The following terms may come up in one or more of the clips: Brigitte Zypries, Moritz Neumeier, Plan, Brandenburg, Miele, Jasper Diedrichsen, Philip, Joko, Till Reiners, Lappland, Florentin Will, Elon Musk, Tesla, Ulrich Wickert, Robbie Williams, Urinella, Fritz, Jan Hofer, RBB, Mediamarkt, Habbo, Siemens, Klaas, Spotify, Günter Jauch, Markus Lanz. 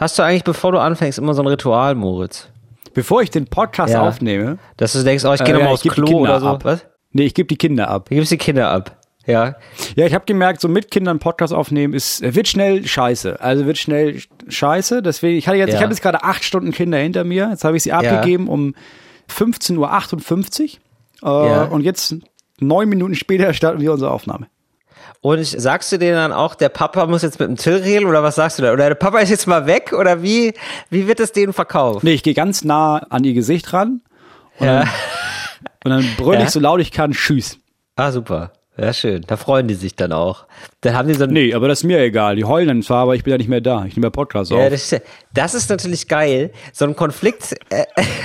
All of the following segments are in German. Hast du eigentlich, bevor du anfängst, immer so ein Ritual, Moritz? Bevor ich den Podcast aufnehme? Dass du denkst, oh, ich gehe nochmal aufs Klo oder so. Was? Nee, ich gebe die Kinder ab. Du gibst die Kinder ab, ja. Ja, ich habe gemerkt, so mit Kindern Podcast aufnehmen wird schnell scheiße. Deswegen, ich habe jetzt gerade 8 Stunden Kinder hinter mir. Jetzt habe ich sie abgegeben um 15.58 Uhr. Und jetzt 9 Minuten später starten wir unsere Aufnahme. Und sagst du denen dann auch, der Papa muss jetzt mit dem Till reden oder was sagst du da? Oder der Papa ist jetzt mal weg oder wie wird es denen verkauft? Nee, ich gehe ganz nah an ihr Gesicht ran und dann brüll ich so laut ich kann, tschüss. Ah, super. Ja, schön. Da freuen die sich dann auch. Dann haben die so nee, aber das ist mir egal. Die heulen dann zwar, aber ich bin ja nicht mehr da. Ich nehme ja Podcast auf. Das ist natürlich geil. So einen Konflikt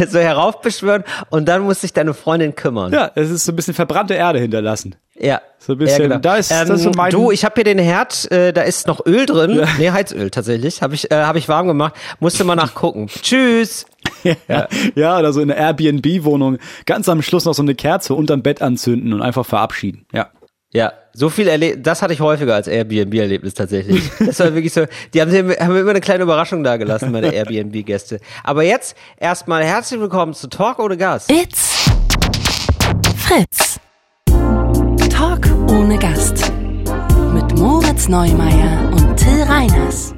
so heraufbeschwören und dann muss sich deine Freundin kümmern. Ja, es ist so ein bisschen verbrannte Erde hinterlassen. Ja. So ein bisschen. Ja, genau. Das ist so mein... Du, ich habe hier den Herd, da ist noch Öl drin. Ja. Nee, Heizöl tatsächlich. Hab ich warm gemacht. Musste mal nachgucken. Tschüss. Ja, oder so in der Airbnb-Wohnung. Ganz am Schluss noch so eine Kerze unterm Bett anzünden und einfach verabschieden. Ja. Ja, so viel das hatte ich häufiger als Airbnb-Erlebnis tatsächlich. Das war wirklich so, die haben immer eine kleine Überraschung da gelassen, meine Airbnb-Gäste. Aber jetzt erstmal herzlich willkommen zu Talk ohne Gast. It's Fritz. Talk ohne Gast. Mit Moritz Neumeier und Till Reiners.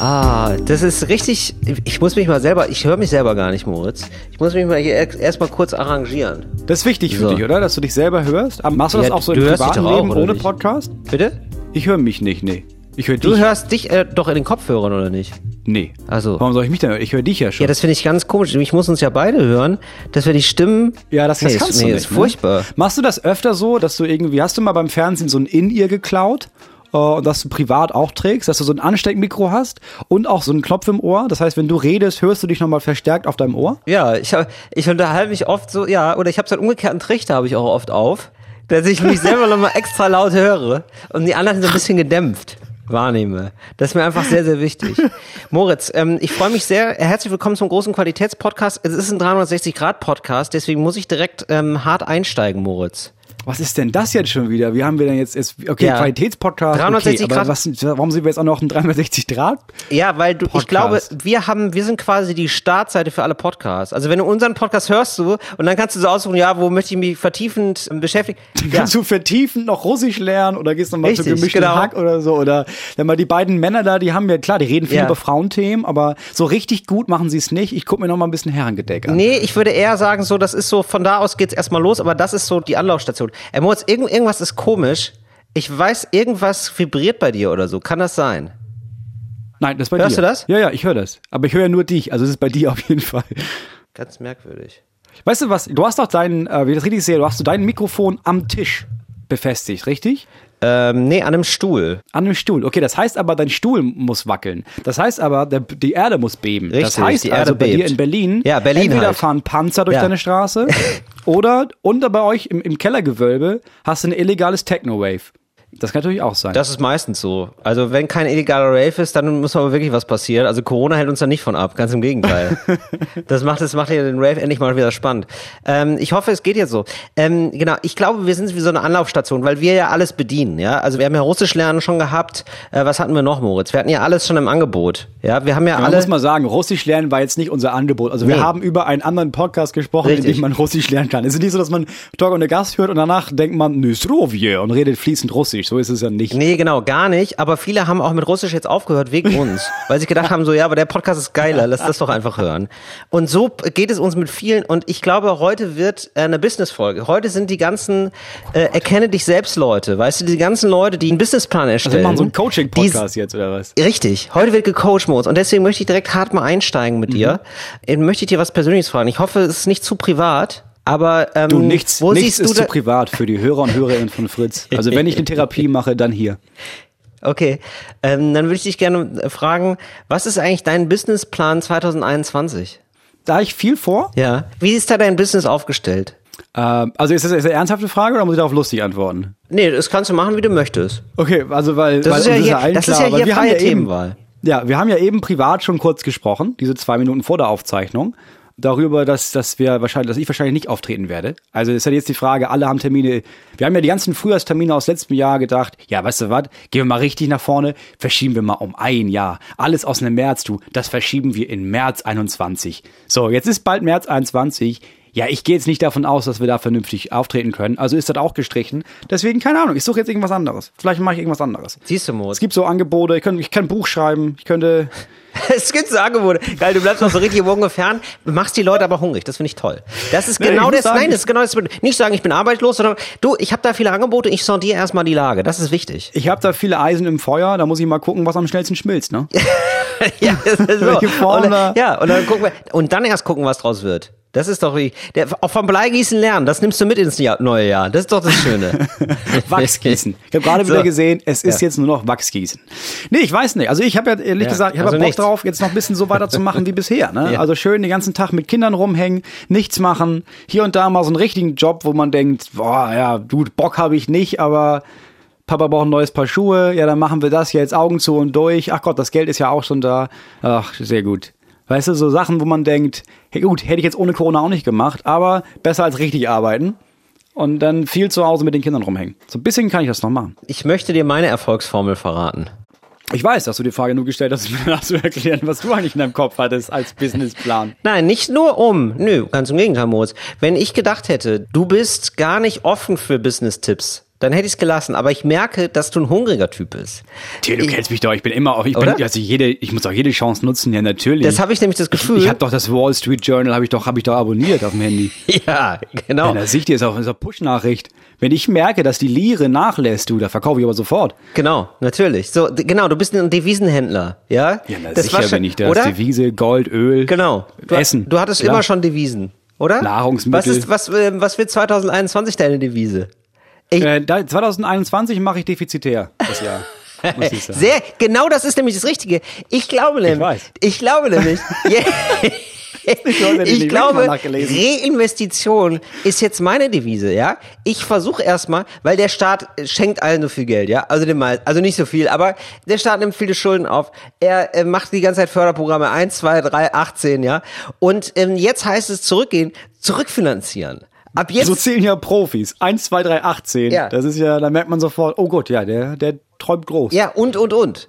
Ah, das ist richtig, ich höre mich selber gar nicht, Moritz. Ich muss mich mal hier erstmal kurz arrangieren. Das ist wichtig für dich, oder? Dass du dich selber hörst? Machst du das auch so im privaten Leben ohne Podcast? Bitte? Ich höre mich nicht, nee. Du hörst dich doch in den Kopfhörern, oder nicht? Nee. Also, warum soll ich mich denn hören? Ich höre dich ja schon. Ja, das finde ich ganz komisch. Ich muss uns ja beide hören, dass wir die Stimmen... Ja, das kannst du nicht. Das ist furchtbar. Machst du das öfter so, dass du irgendwie... Hast du mal beim Fernsehen so ein In-Ear geklaut? Und dass du privat auch trägst, dass du so ein Ansteckmikro hast und auch so einen Knopf im Ohr. Das heißt, wenn du redest, hörst du dich nochmal verstärkt auf deinem Ohr? Ja, ich unterhalte mich oft so, ja, oder ich habe so einen umgekehrten Trichter, habe ich auch oft auf, dass ich mich selber nochmal extra laut höre und die anderen so ein bisschen gedämpft wahrnehme. Das ist mir einfach sehr, sehr wichtig. Moritz, ich freue mich sehr. Herzlich willkommen zum großen Qualitätspodcast. Es ist ein 360-Grad-Podcast, deswegen muss ich direkt hart einsteigen, Moritz. Was ist denn das jetzt schon wieder? Wie haben wir denn jetzt okay, ja. Qualitätspodcast, 360 okay, aber warum sind wir jetzt auch noch ein 360-Grad? Ja, weil ich glaube, wir sind quasi die Startseite für alle Podcasts. Also wenn du unseren Podcast hörst du und dann kannst du so aussuchen, ja, wo möchte ich mich vertiefend beschäftigen? Dann kannst du vertiefend noch Russisch lernen oder gehst nochmal zu gemischten Hack oder so. Oder wenn mal die beiden Männer da, die haben ja, klar, die reden viel über Frauenthemen, aber so richtig gut machen sie es nicht. Ich gucke mir nochmal ein bisschen Herrengedeck an. Nee, ich würde eher sagen, so, das ist so, von da aus geht's erstmal los, aber das ist so die Anlaufstation. Ey Moritz, irgendwas ist komisch. Ich weiß, irgendwas vibriert bei dir oder so. Kann das sein? Nein, das ist bei dir. Hörst du das? Ja, ich höre das. Aber ich höre ja nur dich. Also es ist bei dir auf jeden Fall. Ganz merkwürdig. Weißt du was? Du hast doch wie ich das richtig sehe, dein Mikrofon am Tisch befestigt, richtig? Nee, an einem Stuhl. An einem Stuhl. Okay, das heißt aber, dein Stuhl muss wackeln. Das heißt aber, die Erde muss beben. Richtig, das heißt die Erde bebt. Bei dir in Berlin, entweder fahren Panzer durch deine Straße oder unter bei euch im Kellergewölbe hast du ein illegales Techno-Wave. Das kann natürlich auch sein. Das ist meistens so. Also wenn kein illegaler Rave ist, dann muss aber wirklich was passieren. Also Corona hält uns da nicht von ab, ganz im Gegenteil. Das macht ja den Rave endlich mal wieder spannend. Ich hoffe, es geht jetzt so. Genau, ich glaube, wir sind wie so eine Anlaufstation, weil wir ja alles bedienen. Ja, also wir haben ja Russisch lernen schon gehabt. Was hatten wir noch, Moritz? Wir hatten ja alles schon im Angebot. Ja, wir haben ja alle. Man muss mal sagen, Russisch lernen war jetzt nicht unser Angebot. Also wir haben über einen anderen Podcast gesprochen, in dem man Russisch lernen kann. Es ist nicht so, dass man Talk ohne Gast hört und danach denkt man Nüsrovje und redet fließend Russisch. So ist es ja nicht. Nee, genau, gar nicht. Aber viele haben auch mit Russisch jetzt aufgehört, wegen uns. Weil sie gedacht haben, so, ja, aber der Podcast ist geiler, lass das doch einfach hören. Und so geht es uns mit vielen. Und ich glaube, heute wird eine Business-Folge. Heute sind die ganzen Erkenne-dich-selbst-Leute, weißt du, die ganzen Leute, die einen Businessplan erstellen. Also wir machen so einen Coaching-Podcast jetzt, oder was? Richtig. Heute wird gecoacht, Moritz. Und deswegen möchte ich direkt hart mal einsteigen mit dir. Möchte ich dir was Persönliches fragen. Ich hoffe, es ist nicht zu privat. Aber du, nichts ist zu privat für die Hörer und Hörerinnen von Fritz. Also wenn ich eine Therapie mache, dann hier. Okay, dann würde ich dich gerne fragen, was ist eigentlich dein Businessplan 2021? Da habe ich viel vor. Ja. Wie ist da dein Business aufgestellt? Also ist das eine ernsthafte Frage oder muss ich darauf lustig antworten? Nee, das kannst du machen, wie du möchtest. Okay, also weil das ist ja allen klar, weil wir haben ja eben privat schon kurz gesprochen, diese 2 Minuten vor der Aufzeichnung. darüber, dass ich wahrscheinlich nicht auftreten werde. Also ist ja jetzt die Frage, alle haben Termine. Wir haben ja die ganzen Frühjahrstermine aus letztem Jahr gedacht, ja, weißt du was, gehen wir mal richtig nach vorne, verschieben wir mal um ein Jahr. Alles aus dem März, du, das verschieben wir in März 21. So, jetzt ist bald März 21. Ja, ich gehe jetzt nicht davon aus, dass wir da vernünftig auftreten können. Also ist das auch gestrichen. Deswegen, keine Ahnung, ich suche jetzt irgendwas anderes. Vielleicht mache ich irgendwas anderes. Siehst du, Moritz? Es gibt so Angebote, ich kann ein Buch schreiben, ich könnte... Es gibt so Angebote. Geil, du bleibst noch so richtig im Morgen fern, machst die Leute aber hungrig. Das finde ich toll. Das ist genau das. Nein, das ist genau das. Nicht sagen, ich bin arbeitslos, sondern du, ich habe da viele Angebote, ich sondiere erstmal die Lage. Das ist wichtig. Ich habe da viele Eisen im Feuer, da muss ich mal gucken, was am schnellsten schmilzt, ne? Ja, das ist so. Und dann erst gucken, was draus wird. Das ist doch wie, auch vom Bleigießen lernen, das nimmst du mit ins neue Jahr. Das ist doch das Schöne. Wachsgießen. Ich habe gerade wieder gesehen, es ist jetzt nur noch Wachsgießen. Nee, ich weiß nicht. Also ich habe ja ehrlich gesagt, ich habe also Bock drauf, jetzt noch ein bisschen so weiterzumachen wie bisher. Ne? Ja. Also schön den ganzen Tag mit Kindern rumhängen, nichts machen, hier und da mal so einen richtigen Job, wo man denkt, boah, ja, gut, Bock habe ich nicht, aber... Papa braucht ein neues Paar Schuhe, ja, dann machen wir das jetzt, Augen zu und durch. Ach Gott, das Geld ist ja auch schon da. Ach, sehr gut. Weißt du, so Sachen, wo man denkt, hey, gut, hätte ich jetzt ohne Corona auch nicht gemacht, aber besser als richtig arbeiten. Und dann viel zu Hause mit den Kindern rumhängen. So ein bisschen kann ich das noch machen. Ich möchte dir meine Erfolgsformel verraten. Ich weiß, dass du die Frage nur gestellt hast, um mir nachzuerklären, was du eigentlich in deinem Kopf hattest als Businessplan. Nein, nicht nur Nö, ganz im Gegenteil, Moritz. Wenn ich gedacht hätte, du bist gar nicht offen für Business-Tipps, dann hätte ich es gelassen, aber ich merke, dass du ein hungriger Typ bist. Till, du kennst mich doch, ich bin immer auf, ich muss auch jede Chance nutzen, ja natürlich. Das habe ich nämlich das Gefühl. Ich habe doch das Wall Street Journal, habe ich doch abonniert auf dem Handy. Ja, genau. Ja, das sehe ich dir, ist auch Push-Nachricht. Wenn ich merke, dass die Lire nachlässt, du, da verkaufe ich aber sofort. Genau, natürlich. So, genau, du bist ein Devisenhändler, ja? Ja, na, das sicher bin ich das, oder? Devise, Gold, Öl, genau. Essen. Du hattest immer schon Devisen, oder? Nahrungsmittel. Was wird 2021 deine Devise? 2021 mache ich defizitär das Jahr. Muss ich sagen. Sehr, genau, das ist nämlich das Richtige. Ich glaube nämlich. Ich glaube, Reinvestition ist jetzt meine Devise, ja. Ich versuche erstmal, weil der Staat schenkt allen so viel Geld, ja. Also nicht so viel, aber der Staat nimmt viele Schulden auf. Er macht die ganze Zeit Förderprogramme 1, 2, 3, 18, ja. Und jetzt heißt es zurückgehen, zurückfinanzieren. Ab jetzt, so zählen ja Profis. 1, 2, 3, 18. Ja. Das ist ja, da merkt man sofort, oh Gott, ja, der träumt groß. Ja, und.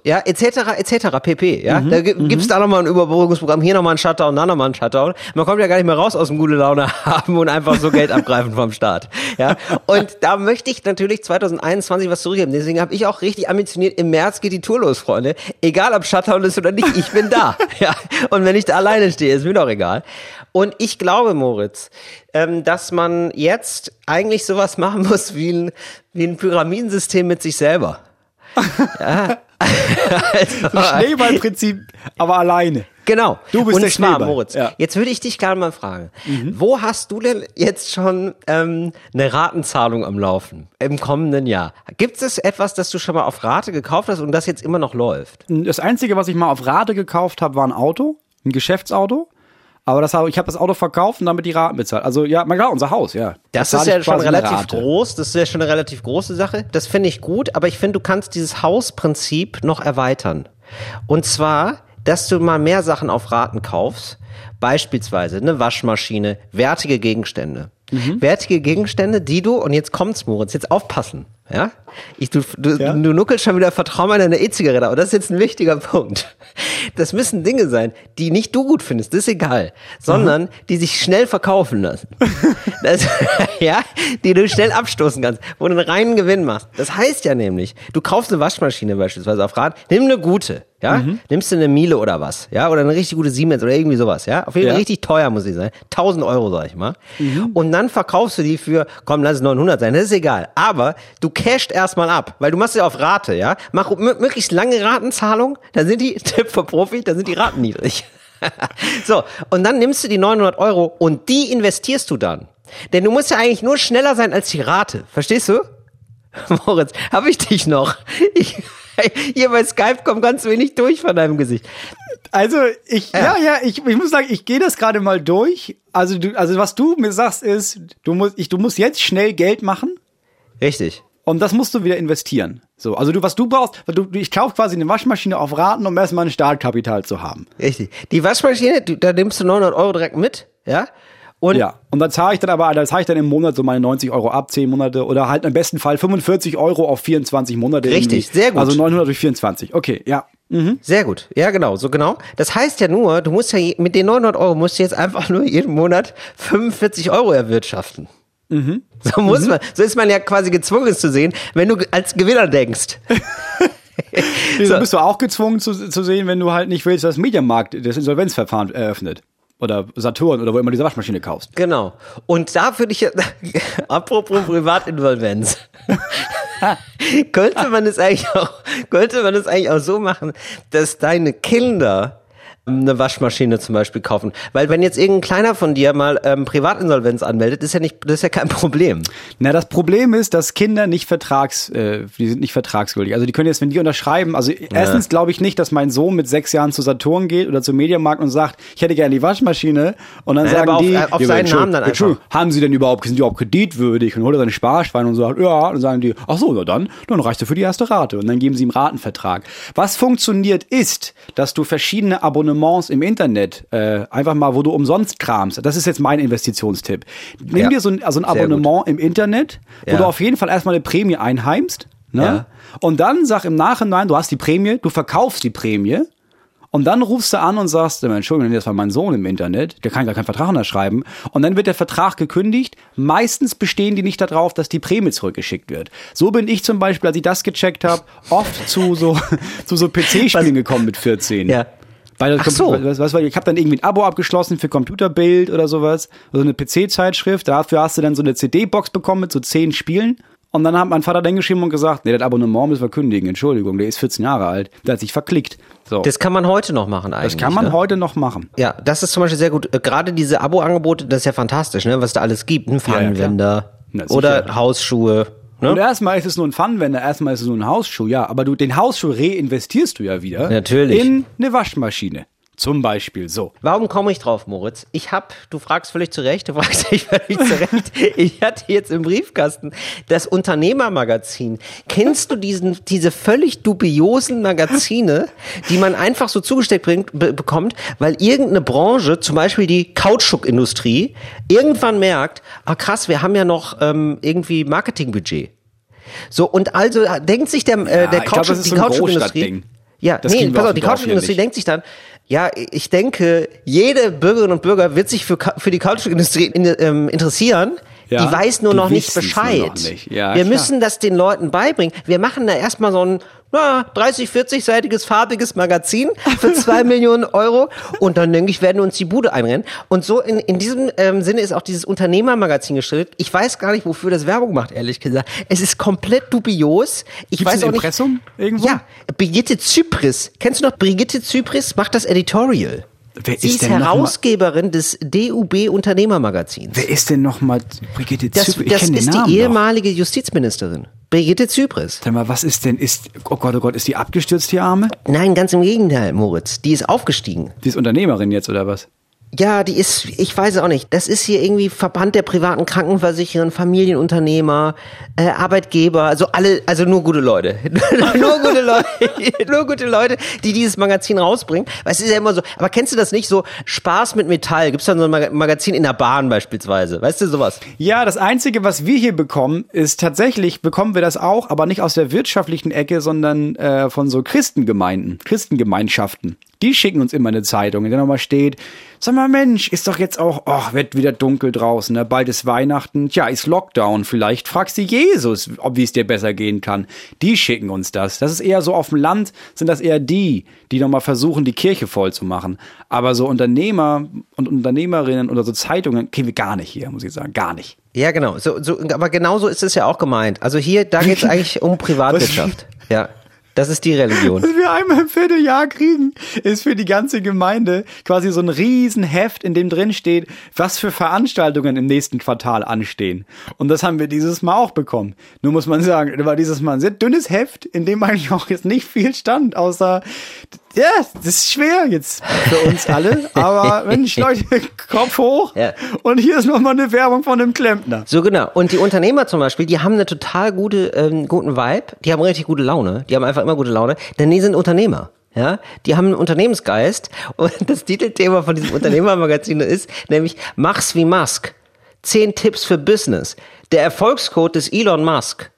Ja, etc. pp. Ja, da gibt's da nochmal ein Überbrückungsprogramm, hier nochmal ein Shutdown, da nochmal ein Shutdown. Man kommt ja gar nicht mehr raus aus dem gute Laune haben und einfach so Geld abgreifen vom Staat. Ja, und da möchte ich natürlich 2021 was zurückgeben. Deswegen habe ich auch richtig ambitioniert, im März geht die Tour los, Freunde. Egal, ob Shutdown ist oder nicht, ich bin da. Ja, und wenn ich da alleine stehe, ist mir doch egal. Und ich glaube, Moritz, dass man jetzt eigentlich sowas machen muss wie ein Pyramidensystem mit sich selber. Ja. Also, so Schneeballprinzip, aber alleine. Genau. Du bist der Schneeball. Moritz, ja. Jetzt würde ich dich gerne mal fragen, wo hast du denn jetzt schon eine Ratenzahlung am Laufen im kommenden Jahr? Gibt es etwas, das du schon mal auf Rate gekauft hast und das jetzt immer noch läuft? Das Einzige, was ich mal auf Rate gekauft habe, war ein Auto, ein Geschäftsauto. Aber ich habe das Auto verkauft und damit die Raten bezahlt. Also ja, mein Gott, unser Haus, ja. Das ist ja schon relativ groß. Das ist ja schon eine relativ große Sache. Das finde ich gut, aber ich finde, du kannst dieses Hausprinzip noch erweitern. Und zwar, dass du mal mehr Sachen auf Raten kaufst. Beispielsweise eine Waschmaschine, wertige Gegenstände. Wertige Gegenstände, die du, und jetzt kommt's, Moritz, jetzt aufpassen. Ja? Du nuckelst schon wieder Vertrauen an deine E-Zigarette, aber das ist jetzt ein wichtiger Punkt. Das müssen Dinge sein, die nicht du gut findest, das ist egal, sondern die sich schnell verkaufen lassen. Die du schnell abstoßen kannst, wo du einen reinen Gewinn machst. Das heißt ja nämlich, du kaufst eine Waschmaschine beispielsweise auf Rat, nimm eine gute, ja? Nimmst du eine Miele oder was, ja? Oder eine richtig gute Siemens oder irgendwie sowas, ja? Auf jeden Fall richtig teuer muss sie sein, 1.000 Euro, sag ich mal. Und dann verkaufst du die für, komm, lass es 900 sein, das ist egal. Aber du casht erstmal ab, weil du machst ja auf Rate, ja? Mach möglichst lange Ratenzahlung, dann sind die, Tipp für Profi, dann sind die Raten niedrig. So, und dann nimmst du die 900 Euro und die investierst du dann. Denn du musst ja eigentlich nur schneller sein als die Rate, verstehst du? Moritz, habe ich dich noch? Hier bei Skype kommt ganz wenig durch von deinem Gesicht. Also, ich muss sagen, ich gehe das gerade mal durch. Also was du mir sagst ist, du musst jetzt schnell Geld machen. Richtig. Und das musst du wieder investieren. So, also was du brauchst, ich kaufe quasi eine Waschmaschine auf Raten, um erstmal ein Startkapital zu haben. Richtig. Die Waschmaschine, da nimmst du 900 Euro direkt mit. ja. Und dann zahle ich dann im Monat so meine 90 Euro ab, 10 Monate oder halt im besten Fall 45 Euro auf 24 Monate. Richtig, irgendwie. Sehr gut. Also 900 durch 24, okay, ja. Mhm. Sehr gut, ja genau, so genau. Das heißt ja nur, du musst ja mit den 900 Euro musst du jetzt einfach nur jeden Monat 45 Euro erwirtschaften. Mhm. So muss man, so ist man ja quasi gezwungen es zu sehen, wenn du als Gewinner denkst. So bist du auch gezwungen zu sehen, wenn du halt nicht willst, dass Mediamarkt das Insolvenzverfahren eröffnet. Oder Saturn oder wo immer diese Waschmaschine kaufst. Genau. Und da würde ich, apropos Privatinsolvenz, könnte man es eigentlich auch so machen, dass deine Kinder eine Waschmaschine zum Beispiel kaufen. Weil wenn jetzt irgendein Kleiner von dir mal Privatinsolvenz anmeldet, das ist ja kein Problem. Na, das Problem ist, dass Kinder nicht vertragsgültig. Also die können jetzt, wenn die unterschreiben, also erstens glaube ich nicht, dass mein Sohn mit 6 Jahren zu Saturn geht oder zum Mediamarkt und sagt, ich hätte gerne die Waschmaschine und dann sagen die, auf seinen Namen dann einfach. Haben sie denn überhaupt, sind die überhaupt kreditwürdig? Und holt er seine Sparschweine und sagt, ja, und dann sagen die, ach so, ja dann reicht er für die erste Rate. Und dann geben sie ihm Ratenvertrag. Was funktioniert ist, dass du verschiedene Abonnements im Internet, einfach mal, wo du umsonst kramst. Das ist jetzt mein Investitionstipp. Nimm dir so ein Abonnement im Internet, wo du auf jeden Fall erstmal eine Prämie einheimst, ne? Ja. Und dann sag im Nachhinein, du hast die Prämie, du verkaufst die Prämie und dann rufst du an und sagst, Entschuldigung, das war mein Sohn im Internet, der kann gar keinen Vertrag unterschreiben und dann wird der Vertrag gekündigt. Meistens bestehen die nicht darauf, dass die Prämie zurückgeschickt wird. So bin ich zum Beispiel, als ich das gecheckt habe, oft zu so PC-Spielen gekommen mit 14. Ja. Ich habe dann irgendwie ein Abo abgeschlossen für Computerbild oder sowas, so eine PC-Zeitschrift, dafür hast du dann so eine CD-Box bekommen mit so 10 Spielen und dann hat mein Vater dann geschrieben und gesagt, nee, das Abonnement müssen wir kündigen, Entschuldigung, der ist 14 Jahre alt, der hat sich verklickt. So. Das kann man heute noch machen eigentlich. Ja, das ist zum Beispiel sehr gut, gerade diese Abo-Angebote, das ist ja fantastisch, ne? Was da alles gibt, ein Pfannenwender oder Hausschuhe. Ne? Und erstmal ist es nur ein Pfannenwender, erstmal ist es nur ein Hausschuh, ja. Aber den Hausschuh reinvestierst du ja wieder. Natürlich. In eine Waschmaschine. Zum Beispiel so. Warum komme ich drauf, Moritz? Du fragst völlig zu Recht. Ich hatte jetzt im Briefkasten das Unternehmermagazin. Kennst du diese völlig dubiosen Magazine, die man einfach so zugesteckt bekommt, weil irgendeine Branche, zum Beispiel die Kautschukindustrie, irgendwann merkt, krass, wir haben ja noch irgendwie Marketingbudget. So, und also denkt sich der Kautschukindustrie... Ja, die Kautschukindustrie denkt sich dann, ja, ich denke, jede Bürgerin und Bürger wird sich für die Kautschukindustrie interessieren. Ja, die weiß nur noch nicht Bescheid. Ja, wir müssen das den Leuten beibringen. Wir machen da erstmal so ein 30-, 40-seitiges, farbiges Magazin für 2 Millionen Euro. Und dann, denke ich, werden uns die Bude einrennen. Und so in diesem Sinne ist auch dieses Unternehmermagazin gestellt. Ich weiß gar nicht, wofür das Werbung macht, ehrlich gesagt. Es ist komplett dubios. Gibt's weiß auch ein Impressum nicht. Irgendwo? Ja, Brigitte Zypries. Kennst du noch Brigitte Zypries? Macht das Editorial. Sie ist Herausgeberin des DUB-Unternehmermagazins. Wer ist denn nochmal Brigitte Zypries? Ich kenne den Namen. Das ist die ehemalige Justizministerin. Brigitte Zypries. Sag mal, was ist denn, oh Gott, ist die abgestürzt, die Arme? Nein, ganz im Gegenteil, Moritz. Die ist aufgestiegen. Die ist Unternehmerin jetzt, oder was? Ja, die ist, ich weiß es auch nicht. Das ist hier irgendwie Verband der privaten Krankenversicherer, Familienunternehmer, Arbeitgeber, also nur gute Leute. nur gute Leute, die dieses Magazin rausbringen. Weil es ist ja immer so, aber kennst du das nicht? So Spaß mit Metall. Gibt's dann so ein Magazin in der Bahn beispielsweise? Weißt du, sowas? Ja, das Einzige, was wir hier bekommen, ist tatsächlich, bekommen wir das auch, aber nicht aus der wirtschaftlichen Ecke, sondern von so Christengemeinschaften. Die schicken uns immer eine Zeitung, in der nochmal steht, sag mal Mensch, ist doch jetzt auch, wird wieder dunkel draußen, ne? Bald ist Weihnachten, tja, ist Lockdown, vielleicht fragst du Jesus, wie es dir besser gehen kann. Die schicken uns das. Das ist eher so auf dem Land, sind das eher die nochmal versuchen, die Kirche voll zu machen. Aber so Unternehmer und Unternehmerinnen oder so Zeitungen kriegen wir gar nicht hier, muss ich sagen, gar nicht. Ja, genau, aber genauso ist es ja auch gemeint. Also hier, da geht es eigentlich um Privatwirtschaft, ja. Das ist die Religion. Was wir einmal im Vierteljahr kriegen, ist für die ganze Gemeinde quasi so ein Riesenheft, in dem drin steht, was für Veranstaltungen im nächsten Quartal anstehen. Und das haben wir dieses Mal auch bekommen. Nur muss man sagen, das war dieses Mal ein sehr dünnes Heft, in dem eigentlich auch jetzt nicht viel stand, außer, ja, das ist schwer jetzt für uns alle, aber Mensch, Leute, Kopf hoch und hier ist nochmal eine Werbung von einem Klempner. So genau. Und die Unternehmer zum Beispiel, die haben eine total guten Vibe, die haben richtig gute Laune, die haben einfach immer gute Laune, denn die sind Unternehmer. Ja, die haben einen Unternehmensgeist und das Titelthema von diesem Unternehmermagazin ist nämlich Mach's wie Musk. 10 Tipps für Business. Der Erfolgscode des Elon Musk.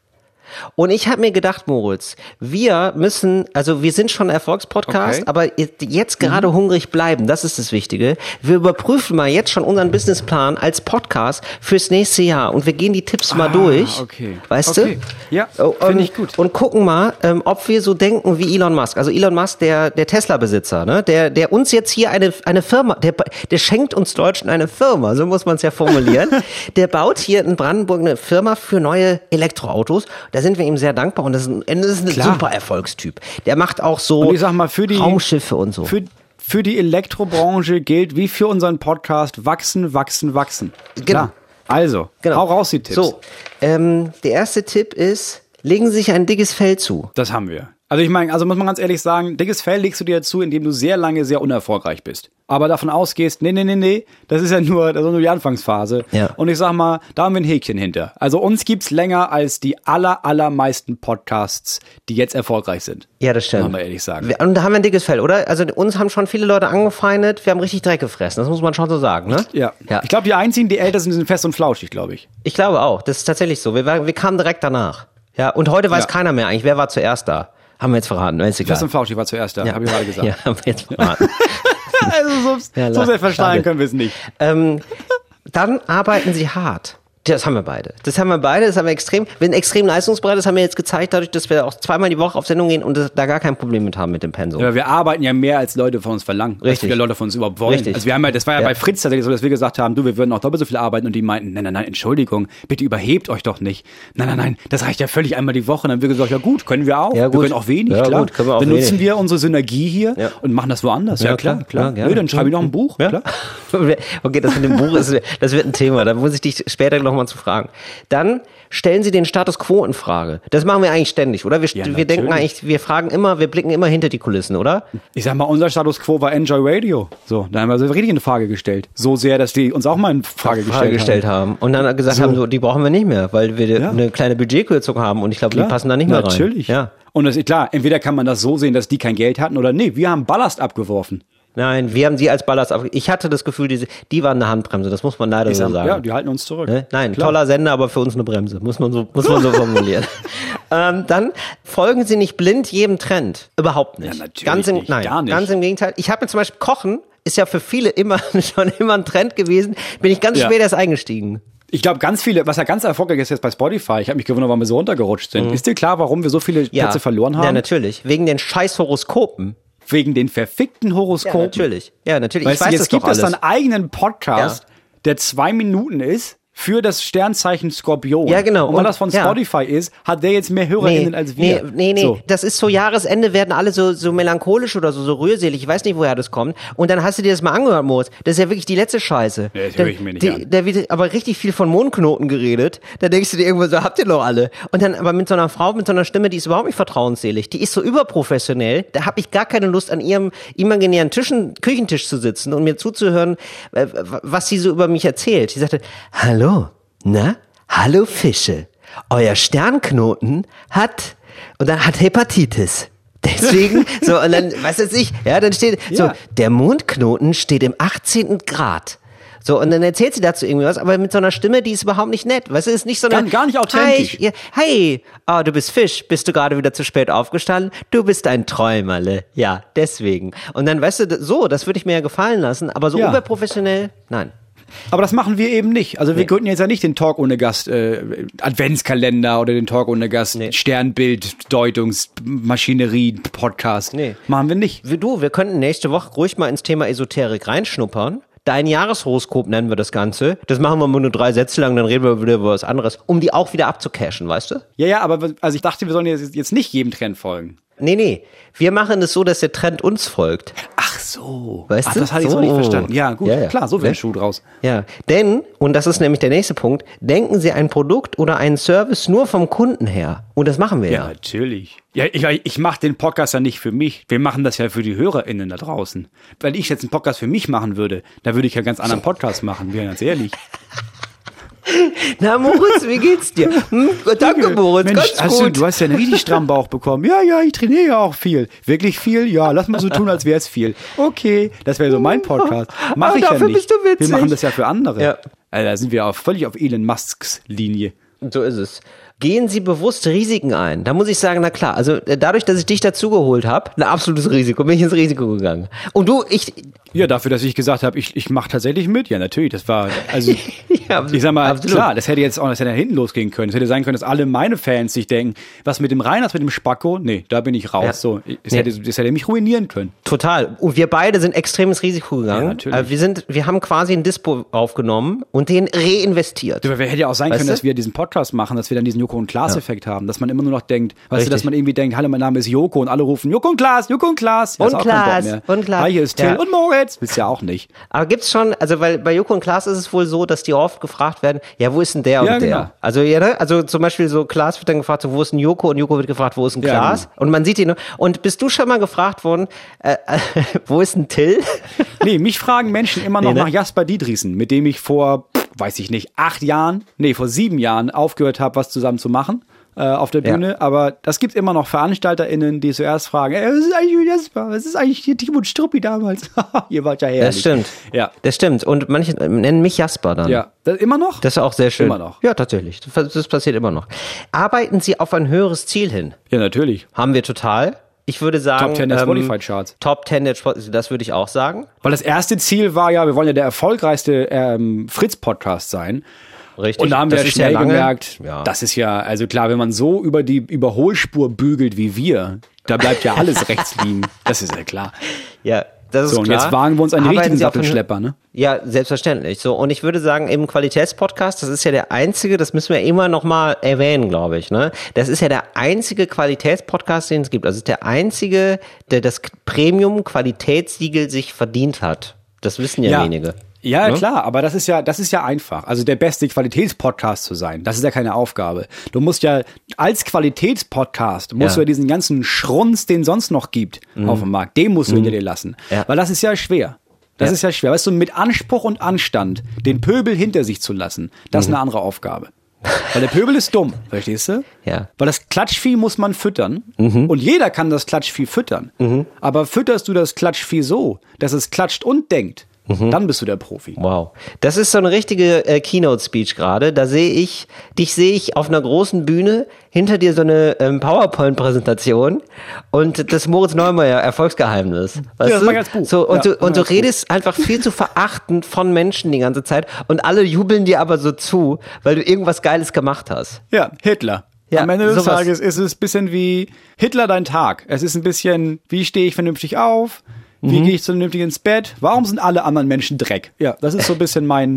Und ich habe mir gedacht, Moritz, wir müssen, also wir sind schon ein Erfolgspodcast, aber jetzt gerade hungrig bleiben, das ist das Wichtige. Wir überprüfen mal jetzt schon unseren Businessplan als Podcast fürs nächste Jahr und wir gehen die Tipps mal durch, weißt du? Ja, finde ich gut. Und gucken mal, ob wir so denken wie Elon Musk. Also Elon Musk, der Tesla-Besitzer, ne? der uns jetzt hier eine Firma, der schenkt uns Deutschen eine Firma, so muss man es ja formulieren. Der baut hier in Brandenburg eine Firma für neue Elektroautos. Da sind wir ihm sehr dankbar und das ist ein super Erfolgstyp. Der macht auch so und ich sag mal, Raumschiffe und so. Für die Elektrobranche gilt wie für unseren Podcast wachsen, wachsen, wachsen. Genau. Klar. Also, hau raus die Tipps. So, der erste Tipp ist, legen Sie sich ein dickes Fell zu. Das haben wir. Also ich meine, also muss man ganz ehrlich sagen, dickes Fell legst du dir zu, indem du sehr lange sehr unerfolgreich bist. Aber davon ausgehst, nee, das ist nur die Anfangsphase. Ja. Und ich sag mal, da haben wir ein Häkchen hinter. Also uns gibt's länger als die allermeisten Podcasts, die jetzt erfolgreich sind. Ja, das stimmt. Muss man ehrlich sagen. Und da haben wir ein dickes Fell, oder? Also uns haben schon viele Leute angefeindet, wir haben richtig Dreck gefressen, das muss man schon so sagen, ne? Ja. Ich glaube, die einzigen, die älter sind, sind fest und flauschig, glaube ich. Ich glaube auch, das ist tatsächlich so. Wir kamen direkt danach. Ja, und heute weiß keiner mehr eigentlich, wer war zuerst da. Haben wir jetzt verraten, ist egal. Fest und flauschig war zuerst da, habe ich gerade gesagt. Ja, haben wir jetzt verraten. Also so sehr verstehen können wir es nicht. Dann arbeiten Sie hart. Das haben wir extrem. Wir sind extrem leistungsbereit, das haben wir jetzt gezeigt, dadurch, dass wir auch zweimal die Woche auf Sendung gehen und da gar kein Problem mit haben mit dem Pensum. Ja, wir arbeiten ja mehr, als Leute von uns verlangen. Richtig. Als Leute von uns überhaupt wollen. Richtig. Also wir haben ja, das war ja bei Fritz tatsächlich so, dass wir gesagt haben, wir würden auch doppelt so viel arbeiten und die meinten, nein, Entschuldigung, bitte überhebt euch doch nicht. Nein, das reicht ja völlig einmal die Woche. Und dann haben wir gesagt, ja gut, können wir auch. Ja, gut. Wir können auch wenig, ja, klar. Gut, können wir auch dann nutzen wenig. Wir unsere Synergie hier und machen das woanders. Ja, klar. Dann schreibe ich noch ein Buch. Ja. Klar. Okay, das mit dem Buch ist, das wird ein Thema. Da muss ich dich später nochmal zu fragen. Dann stellen Sie den Status quo in Frage. Das machen wir eigentlich ständig, oder? Wir denken eigentlich, wir blicken immer hinter die Kulissen, oder? Ich sag mal, unser Status quo war Enjoy Radio. So, da haben wir so richtig in Frage gestellt. So sehr, dass die uns auch mal in Frage gestellt haben. Und dann gesagt haben, die brauchen wir nicht mehr, weil wir eine kleine Budgetkürzung haben und ich glaube, die passen da nicht mehr rein. Natürlich. Ja. Und das ist klar, entweder kann man das so sehen, dass die kein Geld hatten oder nee, wir haben Ballast abgeworfen. Nein, wir haben sie als Ballast abgegeben. Ich hatte das Gefühl, die waren eine Handbremse, das muss man leider so sagen. Ja, die halten uns zurück. Ne? Nein, toller Sender, aber für uns eine Bremse, muss man so formulieren. Dann folgen Sie nicht blind jedem Trend. Überhaupt nicht. Ja, natürlich gar nicht. Ganz im Gegenteil. Ich habe mir zum Beispiel Kochen, ist ja für viele schon immer ein Trend gewesen, bin ich ganz spät erst eingestiegen. Ich glaube, ganz viele, was ja ganz erfolgreich ist jetzt bei Spotify, ich habe mich gewundert, warum wir so runtergerutscht sind. Mhm. Ist dir klar, warum wir so viele Plätze verloren haben? Ja, natürlich. Wegen den scheiß Horoskopen. Wegen den verfickten Horoskopen. Ja, natürlich. Weißt du, jetzt gibt es einen eigenen Podcast, der 2 Minuten ist, für das Sternzeichen Skorpion. Ja, genau. Und weil das von Spotify ist, hat der jetzt mehr HörerInnen als wir. Nee. So. Das ist so Jahresende, werden alle so melancholisch oder so rührselig. Ich weiß nicht, woher das kommt. Und dann hast du dir das mal angehört, Moritz. Das ist ja wirklich die letzte Scheiße. Nee, das höre ich mir nicht an. Da wird aber richtig viel von Mondknoten geredet. Da denkst du dir irgendwo so, habt ihr doch alle. Und dann aber mit so einer Frau, mit so einer Stimme, die ist überhaupt nicht vertrauensselig. Die ist so überprofessionell. Da habe ich gar keine Lust, an ihrem imaginären Küchentisch zu sitzen und mir zuzuhören, was sie so über mich erzählt. Sie sagte, hallo Fische, euer Sternknoten hat, und dann hat Hepatitis. Deswegen, so, und dann, was weiß ich, dann steht, so, der Mondknoten steht im 18. Grad. So, und dann erzählt sie dazu irgendwie was, aber mit so einer Stimme, die ist überhaupt nicht nett, weißt du, ist nicht so eine... Gar nicht authentisch. Hey, du bist Fisch, bist du gerade wieder zu spät aufgestanden? Du bist ein Träumerle, ja, deswegen. Und dann, weißt du, so, das würde ich mir ja gefallen lassen, aber so überprofessionell, nein. Aber das machen wir eben nicht. Also wir könnten jetzt ja nicht den Talk ohne Gast Adventskalender oder den Talk ohne Gast Sternbild, Deutungsmaschinerie, Podcast. Nee. Machen wir nicht. Wir könnten nächste Woche ruhig mal ins Thema Esoterik reinschnuppern. Dein Jahreshoroskop nennen wir das Ganze. Das machen wir nur 3 Sätze lang, dann reden wir wieder über was anderes, um die auch wieder abzucashen, weißt du? Ja, aber also ich dachte, wir sollen jetzt nicht jedem Trend folgen. Nee. Wir machen es so, dass der Trend uns folgt. Ach so. Weißt du? Das hatte ich so nicht verstanden. Ja, gut. Ja. Klar, so wäre ein Schuh draus. Ja. Denn, und das ist nämlich der nächste Punkt, denken Sie ein Produkt oder einen Service nur vom Kunden her. Und das machen wir ja. Ja, natürlich. Ja, ich mache den Podcast ja nicht für mich. Wir machen das ja für die HörerInnen da draußen. Wenn ich jetzt einen Podcast für mich machen würde, dann würde ich ja einen ganz anderen Podcast machen, ganz ehrlich. Na Moritz, wie geht's dir? Danke Moritz, Mensch, ganz gut. Du hast ja einen richtig strammen Bauch bekommen. Ja, ich trainiere ja auch viel. Wirklich viel? Ja, lass mal so tun, als wäre es viel. Okay, das wäre so mein Podcast. Mach ich ja nicht. Bist du witzig. Wir machen das ja für andere. Ja. Also, da sind wir völlig auf Elon Musks Linie. So ist es. Gehen Sie bewusst Risiken ein? Da muss ich sagen, na klar, also dadurch, dass ich dich dazugeholt habe, ein absolutes Risiko, bin ich ins Risiko gegangen. Und du, ich... Ja, dafür, dass ich gesagt habe, ich mache tatsächlich mit. Ja, natürlich, das war... Also, ja, absolut, ich sag mal, absolut. Klar, das hätte jetzt auch, das hätte hinten losgehen können. Es hätte sein können, dass alle meine Fans sich denken, was mit dem Reiners, mit dem Spacko? Nee, da bin ich raus. Ja. So, das hätte mich ruinieren können. Total. Und wir beide sind extrem ins Risiko gegangen. Ja, natürlich. Wir haben quasi ein Dispo aufgenommen und den reinvestiert. Aber wir hätten ja auch sein weißt können, dass wir diesen Podcast machen, dass wir dann diesen Joko und Klaas-Effekt haben, dass man immer nur noch denkt, weißt du, dass man irgendwie denkt, hallo, mein Name ist Joko und alle rufen Joko und Klaas, Joko und Klaas. Ja, und Klaas. Hi, hier ist Till und Moritz. Willst du ja auch nicht. Aber gibt's schon, also weil bei Joko und Klaas ist es wohl so, dass die oft gefragt werden, ja, wo ist denn der und der? Genau. Also, ja, ne? Also zum Beispiel so Klaas wird dann gefragt, so, wo ist denn Joko? Und Joko wird gefragt, wo ist denn Klaas? Ja, genau. Und man sieht ihn nur. Und bist du schon mal gefragt worden, wo ist denn Till? Nee, mich fragen Menschen immer noch nach Jasper Diedrichsen, mit dem ich vor... weiß ich nicht, 7 Jahren aufgehört habe, was zusammen zu machen auf der Bühne. Ja. Aber das gibt immer noch VeranstalterInnen, die zuerst fragen, was ist eigentlich Jasper? Was ist eigentlich hier Timo Struppi damals? Ihr wart ja herrlich. Das stimmt. Ja. Das stimmt. Und manche nennen mich Jasper dann. Ja. Das, immer noch? Das ist auch sehr schön. Immer noch. Ja, tatsächlich. Das passiert immer noch. Arbeiten Sie auf ein höheres Ziel hin? Ja, natürlich. Haben wir total. Ich würde sagen... Top 10 der Spotify-Charts. Top 10 der Spotify, das würde ich auch sagen. Weil das erste Ziel war ja, wir wollen ja der erfolgreichste Fritz-Podcast sein. Richtig. Und da haben wir schnell gemerkt, das ist ja... Also klar, wenn man so über die Überholspur bügelt wie wir, da bleibt ja alles rechts liegen. Das ist ja klar. Ja, das ist so, klar. So, und jetzt wagen wir uns an die richtigen Sattelschlepper, ne? Ja, selbstverständlich. So, und ich würde sagen, eben Qualitätspodcast, das ist ja der einzige, das müssen wir immer nochmal erwähnen, glaube ich, ne? Das ist ja der einzige Qualitätspodcast, den es gibt. Also, es ist der einzige, der das Premium-Qualitätssiegel sich verdient hat. Das wissen ja wenige. Ja, ne? Klar, aber das ist ja einfach. Also der beste Qualitätspodcast zu sein, das ist ja keine Aufgabe. Du musst ja als Qualitätspodcast, musst du ja diesen ganzen Schrunz, den es sonst noch gibt auf dem Markt, den musst du hinter dir lassen. Ja. Weil das ist ja schwer. Das ist ja schwer. Weißt du, mit Anspruch und Anstand den Pöbel hinter sich zu lassen, das ist eine andere Aufgabe. Weil der Pöbel ist dumm, verstehst du? Ja. Weil das Klatschvieh muss man füttern. Und jeder kann das Klatschvieh füttern. Aber fütterst du das Klatschvieh so, dass es klatscht und denkt, dann bist du der Profi. Wow. Das ist so eine richtige Keynote-Speech gerade. Da sehe ich auf einer großen Bühne, hinter dir so eine PowerPoint-Präsentation und das Moritz Neumeier Erfolgsgeheimnis. Weißt du? Mein ganzes Buch. So, und du redest einfach viel zu verachtend von Menschen die ganze Zeit und alle jubeln dir aber so zu, weil du irgendwas Geiles gemacht hast. Ja, Hitler. Ja, am Ende des Tages ist es ein bisschen wie Hitler dein Tag. Es ist ein bisschen, wie stehe ich vernünftig auf? Wie gehe ich vernünftig ins Bett? Warum sind alle anderen Menschen Dreck? Ja, das ist so ein bisschen mein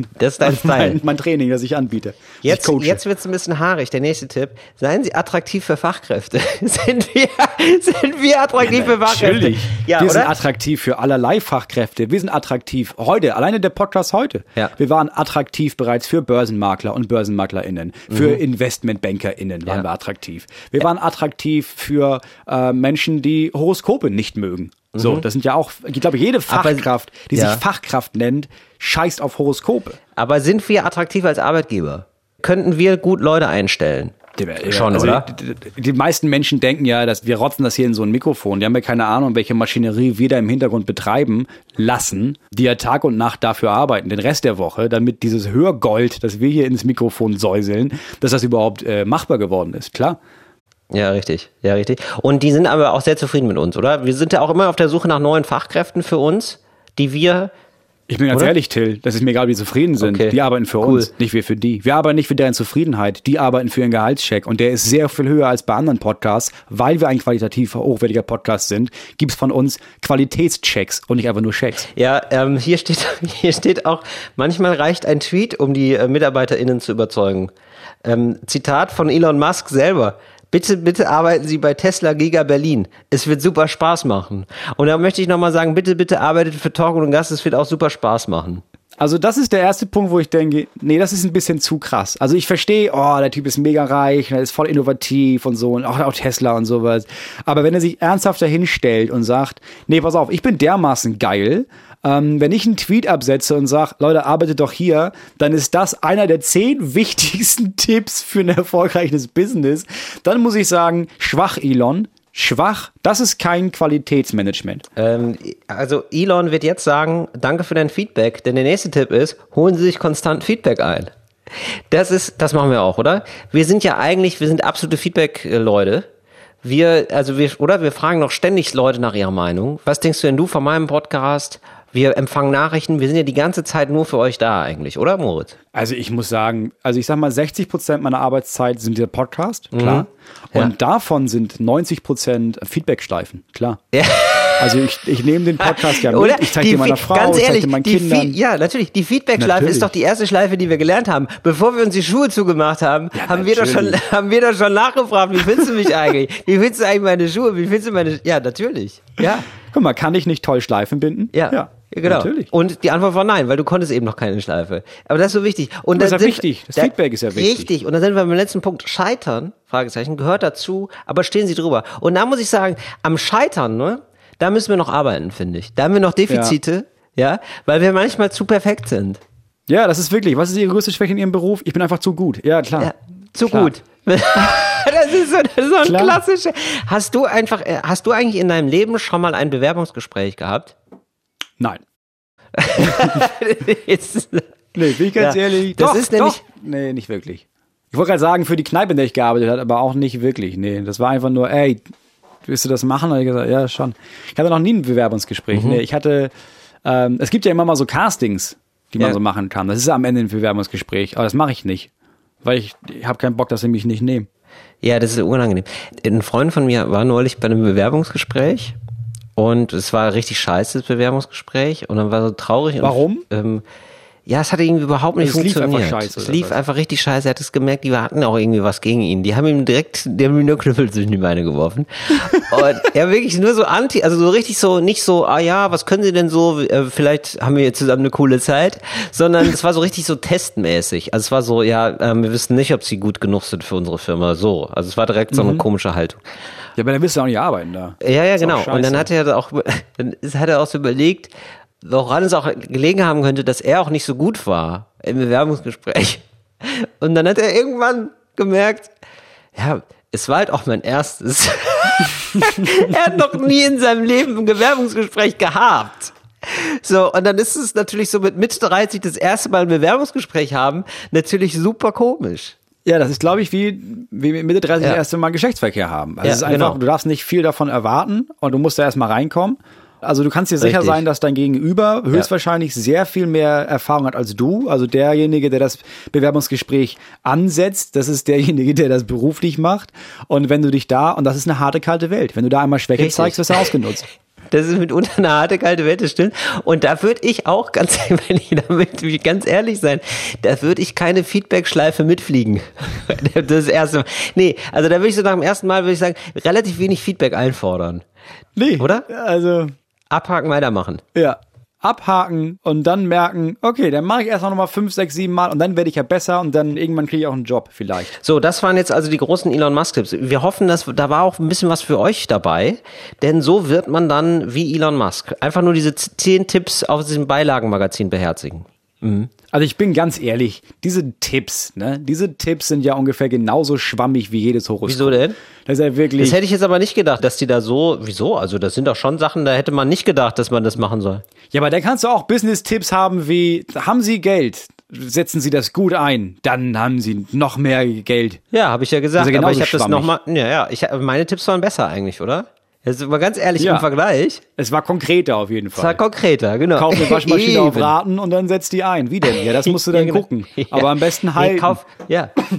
Training, das ich anbiete. Jetzt wird's ein bisschen haarig. Der nächste Tipp. Seien Sie attraktiv für Fachkräfte. Sind wir attraktiv für Fachkräfte? Natürlich. Ja, wir sind attraktiv für allerlei Fachkräfte. Wir sind attraktiv heute. Alleine der Podcast heute. Ja. Wir waren attraktiv bereits für Börsenmakler und BörsenmaklerInnen. Für InvestmentbankerInnen waren wir attraktiv. Wir waren attraktiv für Menschen, die Horoskope nicht mögen. So, das sind ja auch, ich glaube, jede Fachkraft, die sich Fachkraft nennt, scheißt auf Horoskope. Aber sind wir attraktiv als Arbeitgeber? Könnten wir gut Leute einstellen? Schon, also, oder? Die meisten Menschen denken ja, dass wir rotzen das hier in so ein Mikrofon. Die haben ja keine Ahnung, welche Maschinerie wir da im Hintergrund betreiben lassen, die ja Tag und Nacht dafür arbeiten, den Rest der Woche, damit dieses Hörgold, das wir hier ins Mikrofon säuseln, dass das überhaupt machbar geworden ist, klar. Ja, richtig. Und die sind aber auch sehr zufrieden mit uns, oder? Wir sind ja auch immer auf der Suche nach neuen Fachkräften für uns, die wir... Ich bin ganz ehrlich, Till, das ist mir egal, wie zufrieden sind. Okay. Die arbeiten für uns, nicht wir für die. Wir arbeiten nicht für deren Zufriedenheit, die arbeiten für ihren Gehaltscheck. Und der ist sehr viel höher als bei anderen Podcasts, weil wir ein qualitativ hochwertiger Podcast sind, gibt es von uns Qualitätschecks und nicht einfach nur Checks. Ja, hier steht auch, manchmal reicht ein Tweet, um die MitarbeiterInnen zu überzeugen. Zitat von Elon Musk selber. Bitte arbeiten Sie bei Tesla Giga Berlin. Es wird super Spaß machen. Und da möchte ich nochmal sagen, bitte arbeitet für Talk und Gast. Es wird auch super Spaß machen. Also das ist der erste Punkt, wo ich denke, nee, das ist ein bisschen zu krass. Also ich verstehe, der Typ ist mega reich, er ist voll innovativ und so und auch Tesla und sowas. Aber wenn er sich ernsthaft dahinstellt und sagt, nee, pass auf, ich bin dermaßen geil, Wenn ich einen Tweet absetze und sage, Leute, arbeitet doch hier, dann ist das einer der 10 wichtigsten Tipps für ein erfolgreiches Business. Dann muss ich sagen, schwach, Elon. Schwach, das ist kein Qualitätsmanagement. Also Elon wird jetzt sagen, danke für dein Feedback, denn der nächste Tipp ist, holen Sie sich konstant Feedback ein. Das machen wir auch, oder? Wir sind ja eigentlich, wir sind absolute Feedback-Leute. Wir fragen noch ständig Leute nach ihrer Meinung. Was denkst du denn du von meinem Podcast? Wir empfangen Nachrichten, wir sind ja die ganze Zeit nur für euch da eigentlich, oder Moritz? Also ich muss sagen, 60% meiner Arbeitszeit sind dieser Podcast, klar. Mhm. Ja. Und davon sind 90% Feedbackschleifen, klar. Ja. Also ich nehme den Podcast ja mit, oder? Ich zeige dir meiner Frau, ganz ehrlich, ich zeige dir meinen Kindern. Ja, natürlich, die Feedback-Schleife ist doch die erste Schleife, die wir gelernt haben. Bevor wir uns die Schuhe zugemacht haben, ja, haben wir doch schon nachgefragt, wie findest du mich eigentlich? Wie findest du eigentlich meine Schuhe? Ja, natürlich. Ja. Guck mal, kann ich nicht toll Schleifen binden? Ja. Genau. Natürlich. Und die Antwort war nein, weil du konntest eben noch keine Schleife. Aber das ist so wichtig. Und das ist ja wichtig. Das Feedback ist ja wichtig. Richtig. Und dann sind wir beim letzten Punkt. Scheitern, Fragezeichen, gehört dazu, aber stehen Sie drüber. Und da muss ich sagen, am Scheitern, ne, da müssen wir noch arbeiten, finde ich. Da haben wir noch Defizite, ja, weil wir manchmal zu perfekt sind. Ja, das ist wirklich. Was ist Ihre größte Schwäche in Ihrem Beruf? Ich bin einfach zu gut. Ja, klar. Ja, zu gut. Das ist so ein klassischer. Hast du eigentlich in deinem Leben schon mal ein Bewerbungsgespräch gehabt? Nein. Bin ich ganz ehrlich. Nee, nicht wirklich. Ich wollte gerade sagen, für die Kneipe, in der ich gearbeitet habe, aber auch nicht wirklich. Nee, das war einfach nur, ey, willst du das machen? Da habe ich gesagt, ja, schon. Ich hatte noch nie ein Bewerbungsgespräch. Mhm. Nee, ich hatte, es gibt ja immer mal so Castings, die man so machen kann. Das ist am Ende ein Bewerbungsgespräch, aber das mache ich nicht. Weil ich habe keinen Bock, dass sie mich nicht nehmen. Ja, das ist unangenehm. Ein Freund von mir war neulich bei einem Bewerbungsgespräch. Und es war richtig scheiße, das Bewerbungsgespräch. Und dann war so traurig. Warum? Und, es hatte irgendwie überhaupt nicht funktioniert. Es lief einfach scheiße. Es lief einfach richtig scheiße. Er hat es gemerkt, die hatten auch irgendwie was gegen ihn. Die haben ihm nur Knüppel zwischen die Beine geworfen. Und er wirklich nur so was können Sie denn so, vielleicht haben wir zusammen eine coole Zeit, sondern es war so richtig so testmäßig. Also es war so, wir wissen nicht, ob Sie gut genug sind für unsere Firma, so. Also es war direkt so eine komische Haltung. Ja, aber dann willst du auch nicht arbeiten da. Ja, genau. Und dann hat er auch so überlegt, woran es auch gelegen haben könnte, dass er auch nicht so gut war im Bewerbungsgespräch. Und dann hat er irgendwann gemerkt, es war halt auch mein erstes. Er hat noch nie in seinem Leben ein Bewerbungsgespräch gehabt. So, und dann ist es natürlich so mit Mitte 30 das erste Mal ein Bewerbungsgespräch haben, natürlich super komisch. Ja, das ist, glaube ich, wie Mitte 30 das erste Mal Geschlechtsverkehr haben. Also es ist einfach, du darfst nicht viel davon erwarten und du musst da erstmal reinkommen. Also du kannst dir sicher sein, dass dein Gegenüber höchstwahrscheinlich sehr viel mehr Erfahrung hat als du. Also derjenige, der das Bewerbungsgespräch ansetzt, das ist derjenige, der das beruflich macht. Und wenn du dich da, und das ist eine harte, kalte Welt, wenn du da einmal Schwäche zeigst, wirst du ausgenutzt. Das ist mitunter eine harte, kalte Welt, das stimmt. Und da würde ich auch, ganz ehrlich sein, da würde ich keine Feedback-Schleife mitfliegen. Das erste Mal. Nee, also da würde ich so nach dem ersten Mal, würde ich sagen, relativ wenig Feedback einfordern. Nee. Oder? Also... Abhaken, weitermachen. Ja, abhaken und dann merken, okay, dann mache ich erst noch mal 5, 6, 7 Mal und dann werde ich ja besser und dann irgendwann kriege ich auch einen Job vielleicht. So, das waren jetzt also die großen Elon Musk-Tipps. Wir hoffen, dass da war auch ein bisschen was für euch dabei, denn so wird man dann wie Elon Musk. Einfach nur diese 10 Tipps aus diesem Beilagenmagazin beherzigen. Mhm. Also ich bin ganz ehrlich, diese Tipps sind ja ungefähr genauso schwammig wie jedes Horoskop. Wieso denn? Das ist ja wirklich. Das hätte ich jetzt aber nicht gedacht, dass die da so, wieso? Also das sind doch schon Sachen, da hätte man nicht gedacht, dass man das machen soll. Ja, aber da kannst du auch Business-Tipps haben wie, haben Sie Geld? Setzen Sie das gut ein, dann haben Sie noch mehr Geld. Ja, habe ich ja gesagt, aber ich habe das nochmal, meine Tipps waren besser eigentlich, oder? Das ist mal ganz ehrlich im Vergleich. Es war konkreter auf jeden Fall. Es war konkreter, genau. Kauf eine Waschmaschine auf Raten und dann setz die ein. Wie denn? Ja, das musst du dann gucken. Ja. Aber am besten halten.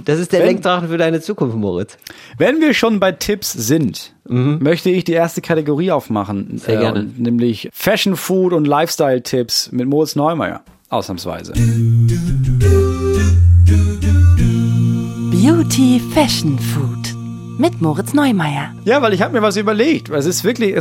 Das ist der Lenkdrachen für deine Zukunft, Moritz. Wenn wir schon bei Tipps sind, möchte ich die erste Kategorie aufmachen. Sehr gerne. Nämlich Fashion, Food und Lifestyle-Tipps mit Moritz Neumeier. Ausnahmsweise. Beauty, Fashion, Food. Mit Moritz Neumeier. Ja, weil ich habe mir was überlegt. Es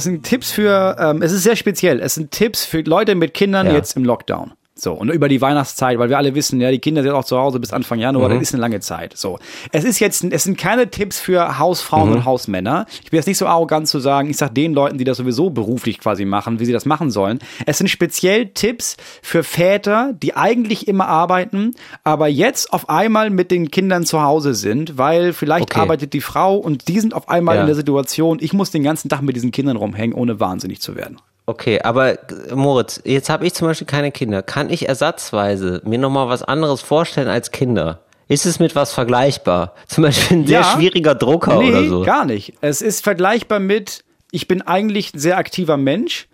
sind Tipps für, es ist sehr speziell. Es sind Tipps für Leute mit Kindern jetzt im Lockdown. So, und über die Weihnachtszeit, weil wir alle wissen, ja, die Kinder sind auch zu Hause bis Anfang Januar, das ist eine lange Zeit. So. Es sind keine Tipps für Hausfrauen und Hausmänner. Ich bin jetzt nicht so arrogant zu sagen, ich sag den Leuten, die das sowieso beruflich quasi machen, wie sie das machen sollen. Es sind speziell Tipps für Väter, die eigentlich immer arbeiten, aber jetzt auf einmal mit den Kindern zu Hause sind, weil vielleicht arbeitet die Frau und die sind auf einmal in der Situation, ich muss den ganzen Tag mit diesen Kindern rumhängen, ohne wahnsinnig zu werden. Okay, aber Moritz, jetzt habe ich zum Beispiel keine Kinder. Kann ich ersatzweise mir nochmal was anderes vorstellen als Kinder? Ist es mit was vergleichbar? Zum Beispiel ein sehr schwieriger Drucker oder so? Nee, gar nicht. Es ist vergleichbar mit, ich bin eigentlich ein sehr aktiver Mensch,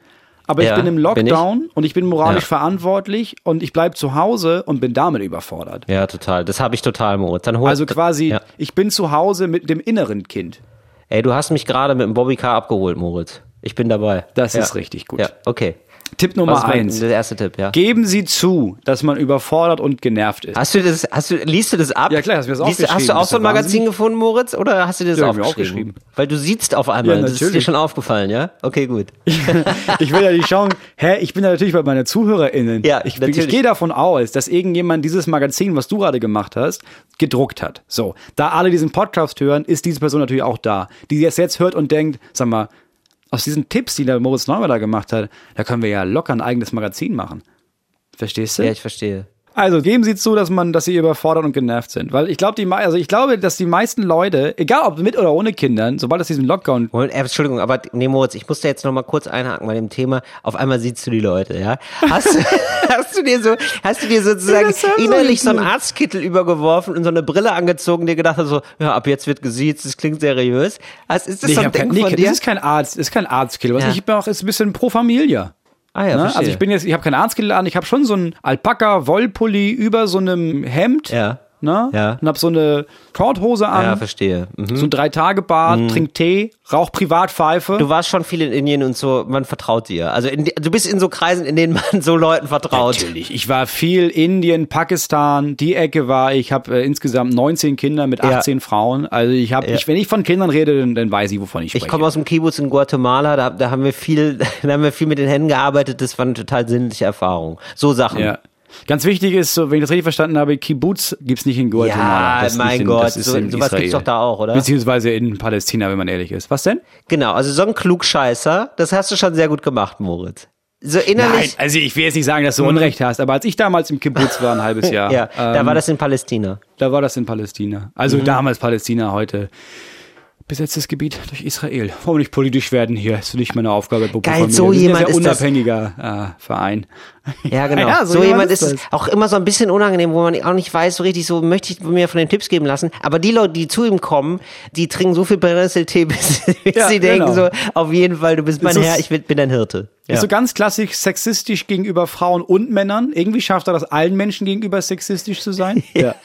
aber ich bin im Lockdown und ich bin moralisch verantwortlich und ich bleibe zu Hause und bin damit überfordert. Ja, total. Das habe ich total, Moritz. Also quasi, ich bin zu Hause mit dem inneren Kind. Ey, du hast mich gerade mit dem Bobbycar abgeholt, Moritz. Ich bin dabei. Das ist richtig gut. Ja, okay. Tipp Nummer 1. Der erste Tipp, ja. Geben Sie zu, dass man überfordert und genervt ist. Liest du das ab? Ja, klar, hast du mir das aufgeschrieben. Hast du auch so ein Magazin gefunden, Moritz? Oder hast du dir das aufgeschrieben? Weil du siehst auf einmal. Ja, das ist dir schon aufgefallen, ja? Okay, gut. Ich will ja nicht schauen. Ich bin ja natürlich bei meinen ZuhörerInnen. Ja, ich gehe davon aus, dass irgendjemand dieses Magazin, was du gerade gemacht hast, gedruckt hat. So. Da alle diesen Podcast hören, ist diese Person natürlich auch da. Die das jetzt hört und denkt, sag mal, aus diesen Tipps, die der Moritz Neumeier da gemacht hat, da können wir ja locker ein eigenes Magazin machen. Verstehst du? Ja, ich verstehe. Also geben Sie zu, dass Sie überfordert und genervt sind. Weil ich glaube, dass die meisten Leute, egal ob mit oder ohne Kindern, sobald es diesen Lockdown... Entschuldigung, aber nee, Moritz, ich musste jetzt nochmal kurz einhaken bei dem Thema. Auf einmal siehst du die Leute, ja? Hast du dir sozusagen innerlich so einen Arztkittel übergeworfen und so eine Brille angezogen, dir gedacht hast so, ja, ab jetzt wird gesiezt, das klingt seriös. Ist das so ein Denken von dir? Das ist kein Arzt, das ist kein Arztkittel. Was ich mache, ist ein bisschen pro Familia. Ah ja, ne? Also ich habe keinen Arztkittel an, ich habe schon so einen Alpaka-Wollpulli über so einem Hemd, ne? Und habe so eine Korthose an. Ja, verstehe. Mhm. So ein 3-Tage-Bad, trink Tee, rauch Privatpfeife. Du warst schon viel in Indien und so, man vertraut dir. Also du bist in so Kreisen, in denen man so Leuten vertraut. Natürlich, ich war viel Indien, Pakistan, die Ecke war, ich habe insgesamt 19 Kinder mit 18 Frauen. Also wenn ich von Kindern rede, dann weiß ich, wovon ich spreche. Ich komme aus dem Kibbutz in Guatemala, da haben wir viel mit den Händen gearbeitet, das war eine total sinnliche Erfahrung. So Sachen. Ja. Ganz wichtig ist, so, wenn ich das richtig verstanden habe, Kibbutz gibt's nicht in Guatemala. Ja, das mein Gott, das ist in sowas Israel. Gibt's doch da auch, oder? Beziehungsweise in Palästina, wenn man ehrlich ist. Was denn? Genau, also so ein Klugscheißer, das hast du schon sehr gut gemacht, Moritz. So innerlich. Nein, also ich will jetzt nicht sagen, dass du Unrecht hast, aber als ich damals im Kibbutz war, ein halbes Jahr. Ja, da war das in Palästina. Also damals Palästina, heute besetztes Gebiet durch Israel. Wollen wir nicht politisch werden hier? Das ist nicht meine Aufgabe. Geil, so jemand ist das. Ein sehr unabhängiger Verein. Ja, genau. Ja, so jemand ist es auch immer so ein bisschen unangenehm, wo man auch nicht weiß, so richtig, so möchte ich mir von den Tipps geben lassen. Aber die Leute, die zu ihm kommen, die trinken so viel Brennnesseltee, bis sie denken so, auf jeden Fall, du bist mein Herr, ich bin dein Hirte. Ja. Ist so ganz klassisch sexistisch gegenüber Frauen und Männern. Irgendwie schafft er das, allen Menschen gegenüber sexistisch zu sein. Ja.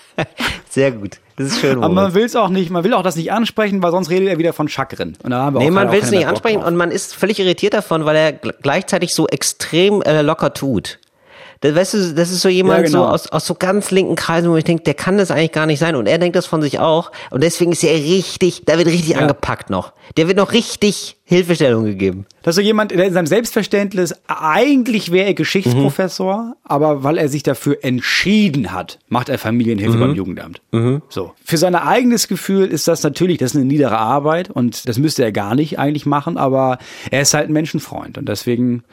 Sehr gut. Das ist schön. Aber man will es auch nicht, man will auch das nicht ansprechen, weil sonst redet er wieder von Chakren. Und da haben wir man will es nicht ansprechen und man ist völlig irritiert davon, weil er gleichzeitig so extrem locker tut. Das, weißt du, das ist so jemand so aus so ganz linken Kreisen, wo ich denke, der kann das eigentlich gar nicht sein und er denkt das von sich auch und deswegen ist er da wird richtig angepackt noch. Der wird noch richtig Hilfestellung gegeben. Das ist so jemand, der in seinem Selbstverständnis, eigentlich wäre er Geschichtsprofessor, aber weil er sich dafür entschieden hat, macht er Familienhilfe beim Jugendamt. Mhm. So. Für sein eigenes Gefühl ist das natürlich, das ist eine niedere Arbeit und das müsste er gar nicht eigentlich machen, aber er ist halt ein Menschenfreund und deswegen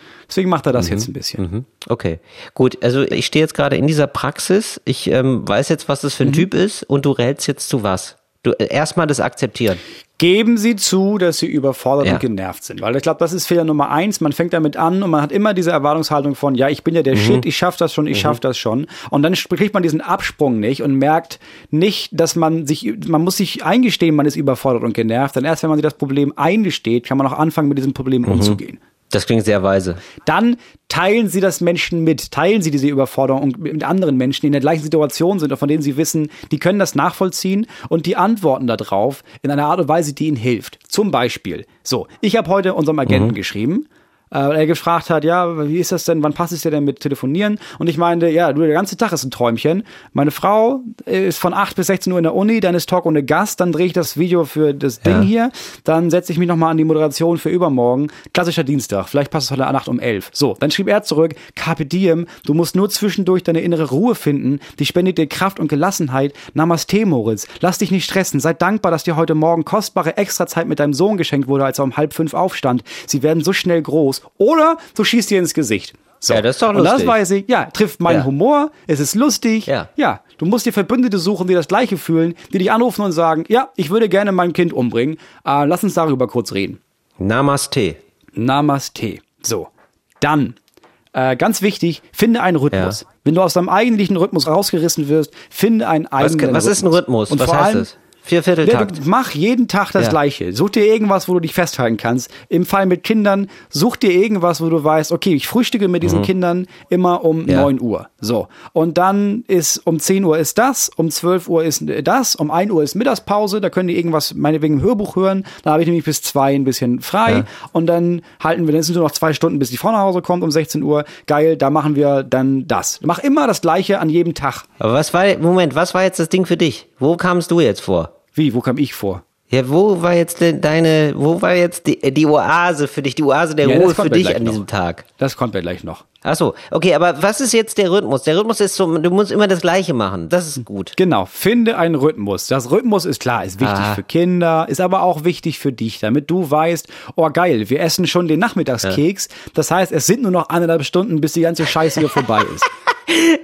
macht er das jetzt ein bisschen. Mhm. Okay, gut. Also ich stehe jetzt gerade in dieser Praxis, ich weiß jetzt, was das für ein Typ ist und du rätst jetzt zu was? Du erstmal das akzeptieren. Geben Sie zu, dass Sie überfordert und genervt sind. Weil ich glaube, das ist Fehler Nummer 1. Man fängt damit an und man hat immer diese Erwartungshaltung von, ja, ich bin ja der Shit, ich schaff das schon, ich schaff das schon. Und dann kriegt man diesen Absprung nicht und merkt nicht, dass man muss sich eingestehen, man ist überfordert und genervt. Denn erst wenn man sich das Problem eingesteht, kann man auch anfangen, mit diesem Problem umzugehen. Das klingt sehr weise. Dann teilen Sie das Menschen mit. Teilen Sie diese Überforderung mit anderen Menschen, die in der gleichen Situation sind und von denen Sie wissen, die können das nachvollziehen und die antworten darauf in einer Art und Weise, die Ihnen hilft. Zum Beispiel, ich habe heute unserem Agenten geschrieben, weil er gefragt hat, ja, wie ist das denn, wann passt es dir denn mit Telefonieren? Und ich meinte, ja, du, der ganze Tag ist ein Träumchen. Meine Frau ist von 8 bis 16 Uhr in der Uni, dann ist Talk ohne Gast, dann drehe ich das Video für das Ding hier, dann setze ich mich nochmal an die Moderation für übermorgen. Klassischer Dienstag, vielleicht passt es heute Nacht um 11. So, dann schrieb er zurück, Carpe Diem, du musst nur zwischendurch deine innere Ruhe finden, die spendet dir Kraft und Gelassenheit. Namaste, Moritz, lass dich nicht stressen, sei dankbar, dass dir heute Morgen kostbare Extrazeit mit deinem Sohn geschenkt wurde, als er um 4:30 aufstand. Sie werden so schnell groß oder du schießt dir ins Gesicht. So. Ja, das ist doch lustig. Und das weiß ich, ja, trifft meinen Humor, es ist lustig, ja. Du musst dir Verbündete suchen, die das Gleiche fühlen, die dich anrufen und sagen, ja, ich würde gerne mein Kind umbringen, lass uns darüber kurz reden. Namaste. So, dann, ganz wichtig, finde einen Rhythmus. Ja. Wenn du aus deinem eigentlichen Rhythmus rausgerissen wirst, finde einen eigenen Rhythmus. Was ist ein Rhythmus? Und was vor heißt allem, das? 4/4-Takt. Mach jeden Tag das Gleiche. Such dir irgendwas, wo du dich festhalten kannst. Im Fall mit Kindern, such dir irgendwas, wo du weißt, okay, ich frühstücke mit diesen Kindern immer um 9 Uhr. So. Und dann ist um 10 Uhr ist das, um 12 Uhr ist das, um 1 Uhr ist Mittagspause, da können die irgendwas, meinetwegen ein Hörbuch hören. Da habe ich nämlich bis 2 ein bisschen frei. Ja. Und dann halten wir, dann sind nur noch 2 Stunden, bis die Frau nach Hause kommt um 16 Uhr. Geil, da machen wir dann das. Mach immer das Gleiche an jedem Tag. Aber was war jetzt das Ding für dich? Wo kamst du jetzt vor? Wie, wo kam ich vor? Ja, wo war jetzt die Oase für dich, die Oase der Ruhe für dich an diesem Tag? Das kommt ja gleich noch. Ach so, okay, aber was ist jetzt der Rhythmus? Der Rhythmus ist so, du musst immer das Gleiche machen, das ist gut. Genau, finde einen Rhythmus. Das Rhythmus ist klar, ist wichtig für Kinder, ist aber auch wichtig für dich, damit du weißt, oh geil, wir essen schon den Nachmittagskeks, das heißt, es sind nur noch 1,5 Stunden, bis die ganze Scheiße hier vorbei ist.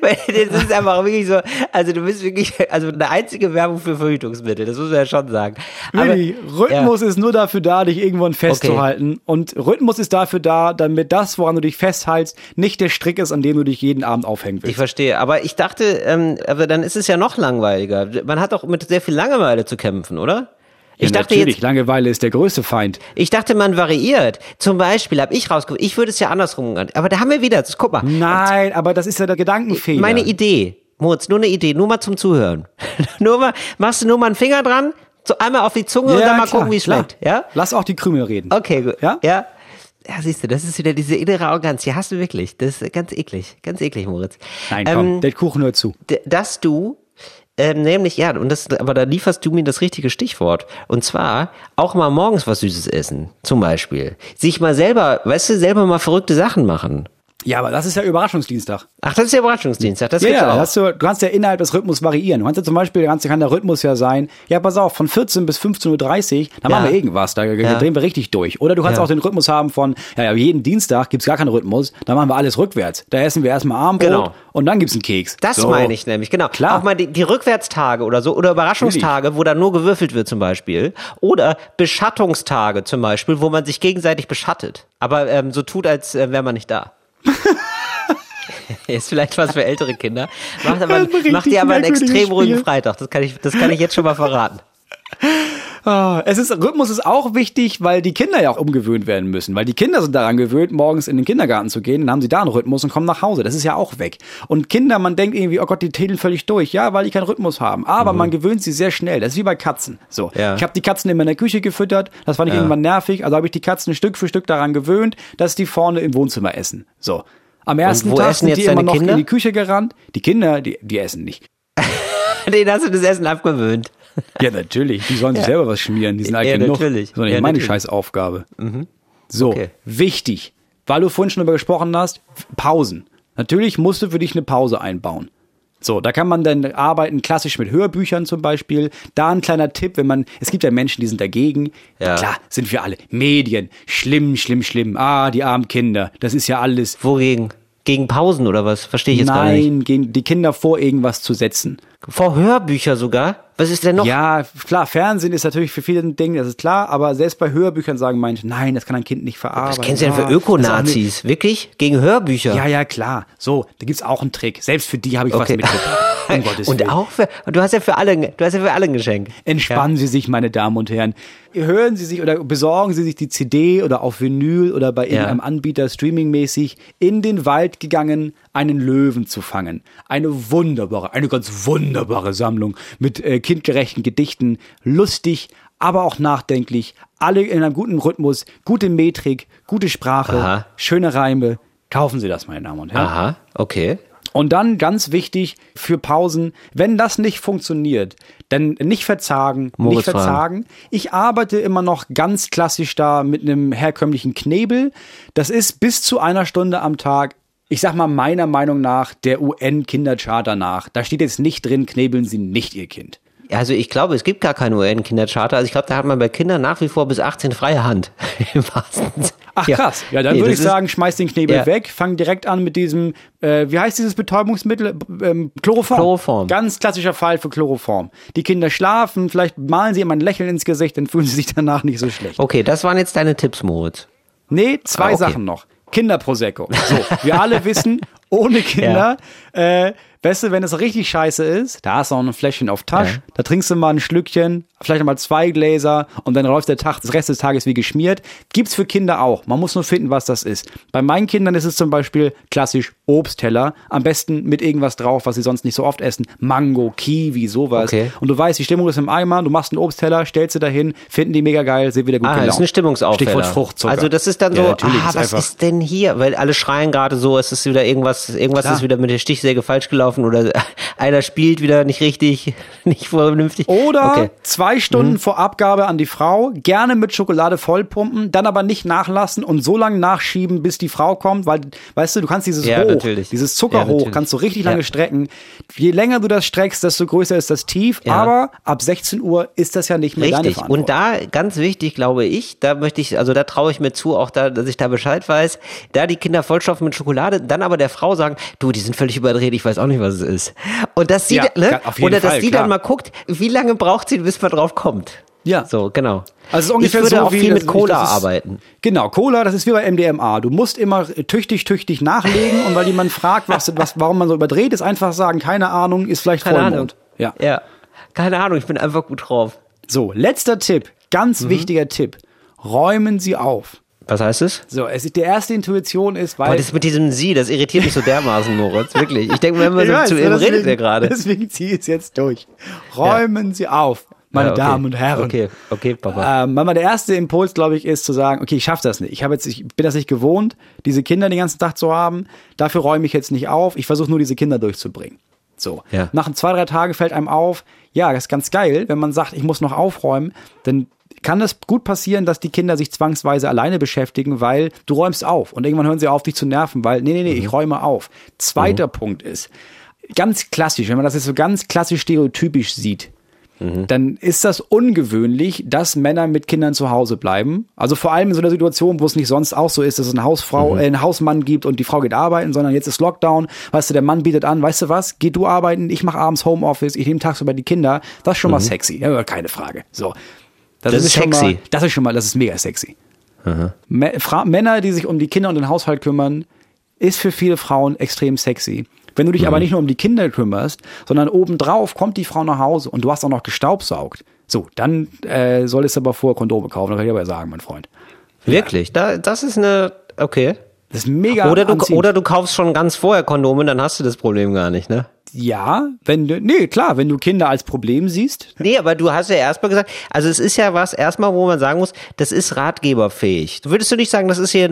Das ist einfach wirklich so, also du bist wirklich, also eine einzige Werbung für Verhütungsmittel, das muss man ja schon sagen. Aber, Rhythmus ist nur dafür da, dich irgendwann festzuhalten und Rhythmus ist dafür da, damit das, woran du dich festhältst, nicht der Strick ist, an dem du dich jeden Abend aufhängen willst. Ich verstehe, aber ich dachte, aber dann ist es ja noch langweiliger. Man hat doch mit sehr viel Langeweile zu kämpfen, oder? Ich dachte, Langeweile ist der größte Feind. Ich dachte, man variiert. Zum Beispiel habe ich rausgefunden, ich würde es ja andersrum machen. Aber da haben wir wieder, guck mal. Nein, aber das ist ja der Gedankenfehler. Meine Idee, Moritz, nur eine Idee, nur mal zum Zuhören. Machst du nur mal einen Finger dran, so einmal auf die Zunge und dann mal gucken, wie es schmeckt. Ja? Lass auch die Krümel reden. Okay, gut. Ja? Ja, siehst du, das ist wieder diese innere Arroganz. Die hast du wirklich. Das ist ganz eklig, Moritz. Nein, komm, der Kuchen hört zu. Dass du... nämlich, aber da lieferst du mir das richtige Stichwort. Und zwar auch mal morgens was Süßes essen, zum Beispiel. Sich mal selber, weißt du, mal verrückte Sachen machen. Ja, aber das ist ja Überraschungsdienstag. Ach, das ist ja Überraschungsdienstag, das gibt's auch. Du kannst ja innerhalb des Rhythmus variieren. Du kannst ja zum Beispiel, kann der Rhythmus ja sein, ja, pass auf, von 14 bis 15.30 Uhr, da machen wir irgendwas, da drehen wir richtig durch. Oder du kannst auch den Rhythmus haben von, jeden Dienstag gibt's gar keinen Rhythmus, da machen wir alles rückwärts. Da essen wir erstmal Abendbrot und dann gibt's einen Keks. Das meine ich nämlich, genau. Klar. Auch mal die Rückwärtstage oder so, oder Überraschungstage, wo dann nur gewürfelt wird zum Beispiel. Oder Beschattungstage zum Beispiel, wo man sich gegenseitig beschattet. Aber so tut, als wäre man nicht da. Ist vielleicht was für ältere Kinder. Macht ihr aber einen extrem ruhigen Freitag. Das kann ich jetzt schon mal verraten. Rhythmus ist auch wichtig, weil die Kinder ja auch umgewöhnt werden müssen. Weil die Kinder sind daran gewöhnt, morgens in den Kindergarten zu gehen, dann haben sie da einen Rhythmus und kommen nach Hause. Das ist ja auch weg. Und Kinder, man denkt irgendwie, oh Gott, die tädeln völlig durch. Ja, weil die keinen Rhythmus haben. Aber man gewöhnt sie sehr schnell. Das ist wie bei Katzen. So, ich habe die Katzen immer in der Küche gefüttert. Das fand ich irgendwann nervig. Also habe ich die Katzen Stück für Stück daran gewöhnt, dass die vorne im Wohnzimmer essen. So, am ersten Tag sind die immer noch in die Küche gerannt. Die Kinder, die essen nicht. Denen hast du das Essen abgewöhnt. Ja, natürlich. Die sollen sich selber was schmieren. Die sind alt genug. Natürlich. Sondern meine Scheißaufgabe. Mhm. So, wichtig. Weil du vorhin schon darüber gesprochen hast, Pausen. Natürlich musst du für dich eine Pause einbauen. So, da kann man dann arbeiten, klassisch mit Hörbüchern zum Beispiel. Da ein kleiner Tipp, es gibt ja Menschen, die sind dagegen. Ja. Klar, sind wir alle. Medien. Schlimm. Ah, die armen Kinder. Das ist ja alles. Wogegen? Gegen Pausen oder was? Verstehe ich jetzt gar nicht. Nein, gegen die Kinder vor irgendwas zu setzen. Vor Hörbücher sogar? Was ist denn noch? Ja, klar, Fernsehen ist natürlich für viele ein Ding, das ist klar, aber selbst bei Hörbüchern sagen manche, nein, das kann ein Kind nicht verarbeiten. Was kennst du denn für Ökonazis? Wirklich? Gegen Hörbücher? Ja, klar. So, da gibt's auch einen Trick. Selbst für die habe ich was mitgebracht. Und auch für, du hast ja für alle ein Geschenk. Entspannen Sie sich, meine Damen und Herren. Hören Sie sich oder besorgen Sie sich die CD oder auf Vinyl oder bei irgendeinem Anbieter streamingmäßig in den Wald gegangen, einen Löwen zu fangen. Eine ganz wunderbare Sammlung mit kindgerechten Gedichten, lustig, aber auch nachdenklich. Alle in einem guten Rhythmus, gute Metrik, gute Sprache, aha, schöne Reime. Kaufen Sie das, meine Damen und Herren. Aha, okay. Und dann ganz wichtig für Pausen, wenn das nicht funktioniert, dann nicht verzagen, Moritz nicht verzagen. Ich arbeite immer noch ganz klassisch da mit einem herkömmlichen Knebel. Das ist bis zu 1 Stunde am Tag. Ich sag mal, meiner Meinung nach, der UN-Kindercharta nach. Da steht jetzt nicht drin, knebeln Sie nicht Ihr Kind. Also ich glaube, es gibt gar keine UN-Kindercharta. Also ich glaube, da hat man bei Kindern nach wie vor bis 18 freie Hand. Im wahrsten Sinne. Ach krass. Ja, dann würde ich sagen, schmeiß den Knebel weg, fang direkt an mit diesem, wie heißt dieses Betäubungsmittel? Chloroform. Chloroform. Ganz klassischer Fall für Chloroform. Die Kinder schlafen, vielleicht malen sie ihm ein Lächeln ins Gesicht, dann fühlen sie sich danach nicht so schlecht. Okay, das waren jetzt deine Tipps, Moritz. Nee, 2 Sachen noch. Kinderprosecco. So, wir alle wissen, ohne Kinder, weißt du, wenn es richtig scheiße ist, da hast du auch ein Fläschchen auf Tasch, da trinkst du mal ein Schlückchen, vielleicht nochmal 2 Gläser und dann läuft der Tag, das Rest des Tages wie geschmiert. Gibt's für Kinder auch. Man muss nur finden, was das ist. Bei meinen Kindern ist es zum Beispiel klassisch Obstteller, am besten mit irgendwas drauf, was sie sonst nicht so oft essen. Mango, Kiwi, sowas. Okay. Und du weißt, die Stimmung ist im Eimer, du machst einen Obstteller, stellst sie dahin, finden die mega geil, sind wieder gut gelaunt. Das ist eine Stimmungsaufheller. Stichwort Fruchtzucker. Also das ist dann so, was ist denn hier? Weil alle schreien gerade so, es ist wieder irgendwas ist wieder mit der Stichsäge falsch gelaufen oder einer spielt wieder nicht richtig, nicht vernünftig. Oder 2 Stunden vor Abgabe an die Frau, gerne mit Schokolade vollpumpen, dann aber nicht nachlassen und so lange nachschieben, bis die Frau kommt, weil, weißt du, du kannst dieses dieses Zuckerhoch, kannst du richtig lange strecken. Je länger du das streckst, desto größer ist das Tief, aber ab 16 Uhr ist das ja nicht mehr deine Verantwortung. Und da, ganz wichtig, glaube ich, da möchte ich, also da traue ich mir zu, auch da, dass ich da Bescheid weiß, da die Kinder vollstopfen mit Schokolade, dann aber der Frau sagen, du, die sind völlig überdreht, ich weiß auch nicht, was es ist. Und dass sie, dann mal guckt, wie lange braucht sie, bis man drauf kommt. Ja. So, genau. Also ungefähr ich würde so auch viel mit Cola arbeiten. Genau, Cola, das ist wie bei MDMA. Du musst immer tüchtig nachlegen und weil jemand fragt, warum man so überdreht ist, einfach sagen, keine Ahnung, ist vielleicht Vollmond. Ja. Keine Ahnung, ich bin einfach gut drauf. So, letzter Tipp, ganz wichtiger Tipp. Räumen Sie auf. Was heißt es? So, es ist, die erste Intuition ist, weil... Boah, das mit diesem Sie, das irritiert mich so dermaßen, Moritz, wirklich. Ich denke, wenn man so zu ihm redet, der gerade. Deswegen ziehe ich es jetzt durch. Räumen Sie auf, meine Damen und Herren. Okay, Papa. Weil der erste Impuls, glaube ich, ist zu sagen, okay, ich schaffe das nicht. Ich bin das nicht gewohnt, diese Kinder den ganzen Tag zu haben. Dafür räume ich jetzt nicht auf. Ich versuche nur, diese Kinder durchzubringen. So, nach 2-3 Tagen fällt einem auf, ja, das ist ganz geil, wenn man sagt, ich muss noch aufräumen, dann kann das gut passieren, dass die Kinder sich zwangsweise alleine beschäftigen, weil du räumst auf und irgendwann hören sie auf, dich zu nerven, weil nee, ich räume auf. Zweiter Punkt ist, ganz klassisch, wenn man das jetzt so ganz klassisch stereotypisch sieht, dann ist das ungewöhnlich, dass Männer mit Kindern zu Hause bleiben. Also vor allem in so einer Situation, wo es nicht sonst auch so ist, dass es eine einen Hausmann gibt und die Frau geht arbeiten, sondern jetzt ist Lockdown. Weißt du, der Mann bietet an, weißt du was, geh du arbeiten, ich mache abends Homeoffice, ich nehme tagsüber die Kinder. Das ist schon mal sexy, ja, keine Frage. So. Das ist sexy. Das ist mega sexy. Aha. Männer, die sich um die Kinder und den Haushalt kümmern, ist für viele Frauen extrem sexy. Wenn du dich aber nicht nur um die Kinder kümmerst, sondern obendrauf kommt die Frau nach Hause und du hast auch noch gestaubsaugt. So, dann solltest du aber vorher Kondome kaufen, das kann ich aber sagen, mein Freund. Wirklich? Ja. Das ist eine... Okay. Das ist mega anziehend. Oder du kaufst schon ganz vorher Kondome, dann hast du das Problem gar nicht, ne? Ja, wenn du Kinder als Problem siehst. Nee, aber du hast ja erstmal gesagt, also es ist ja was erstmal, wo man sagen muss, das ist ratgeberfähig. Würdest du nicht sagen, versuchst hier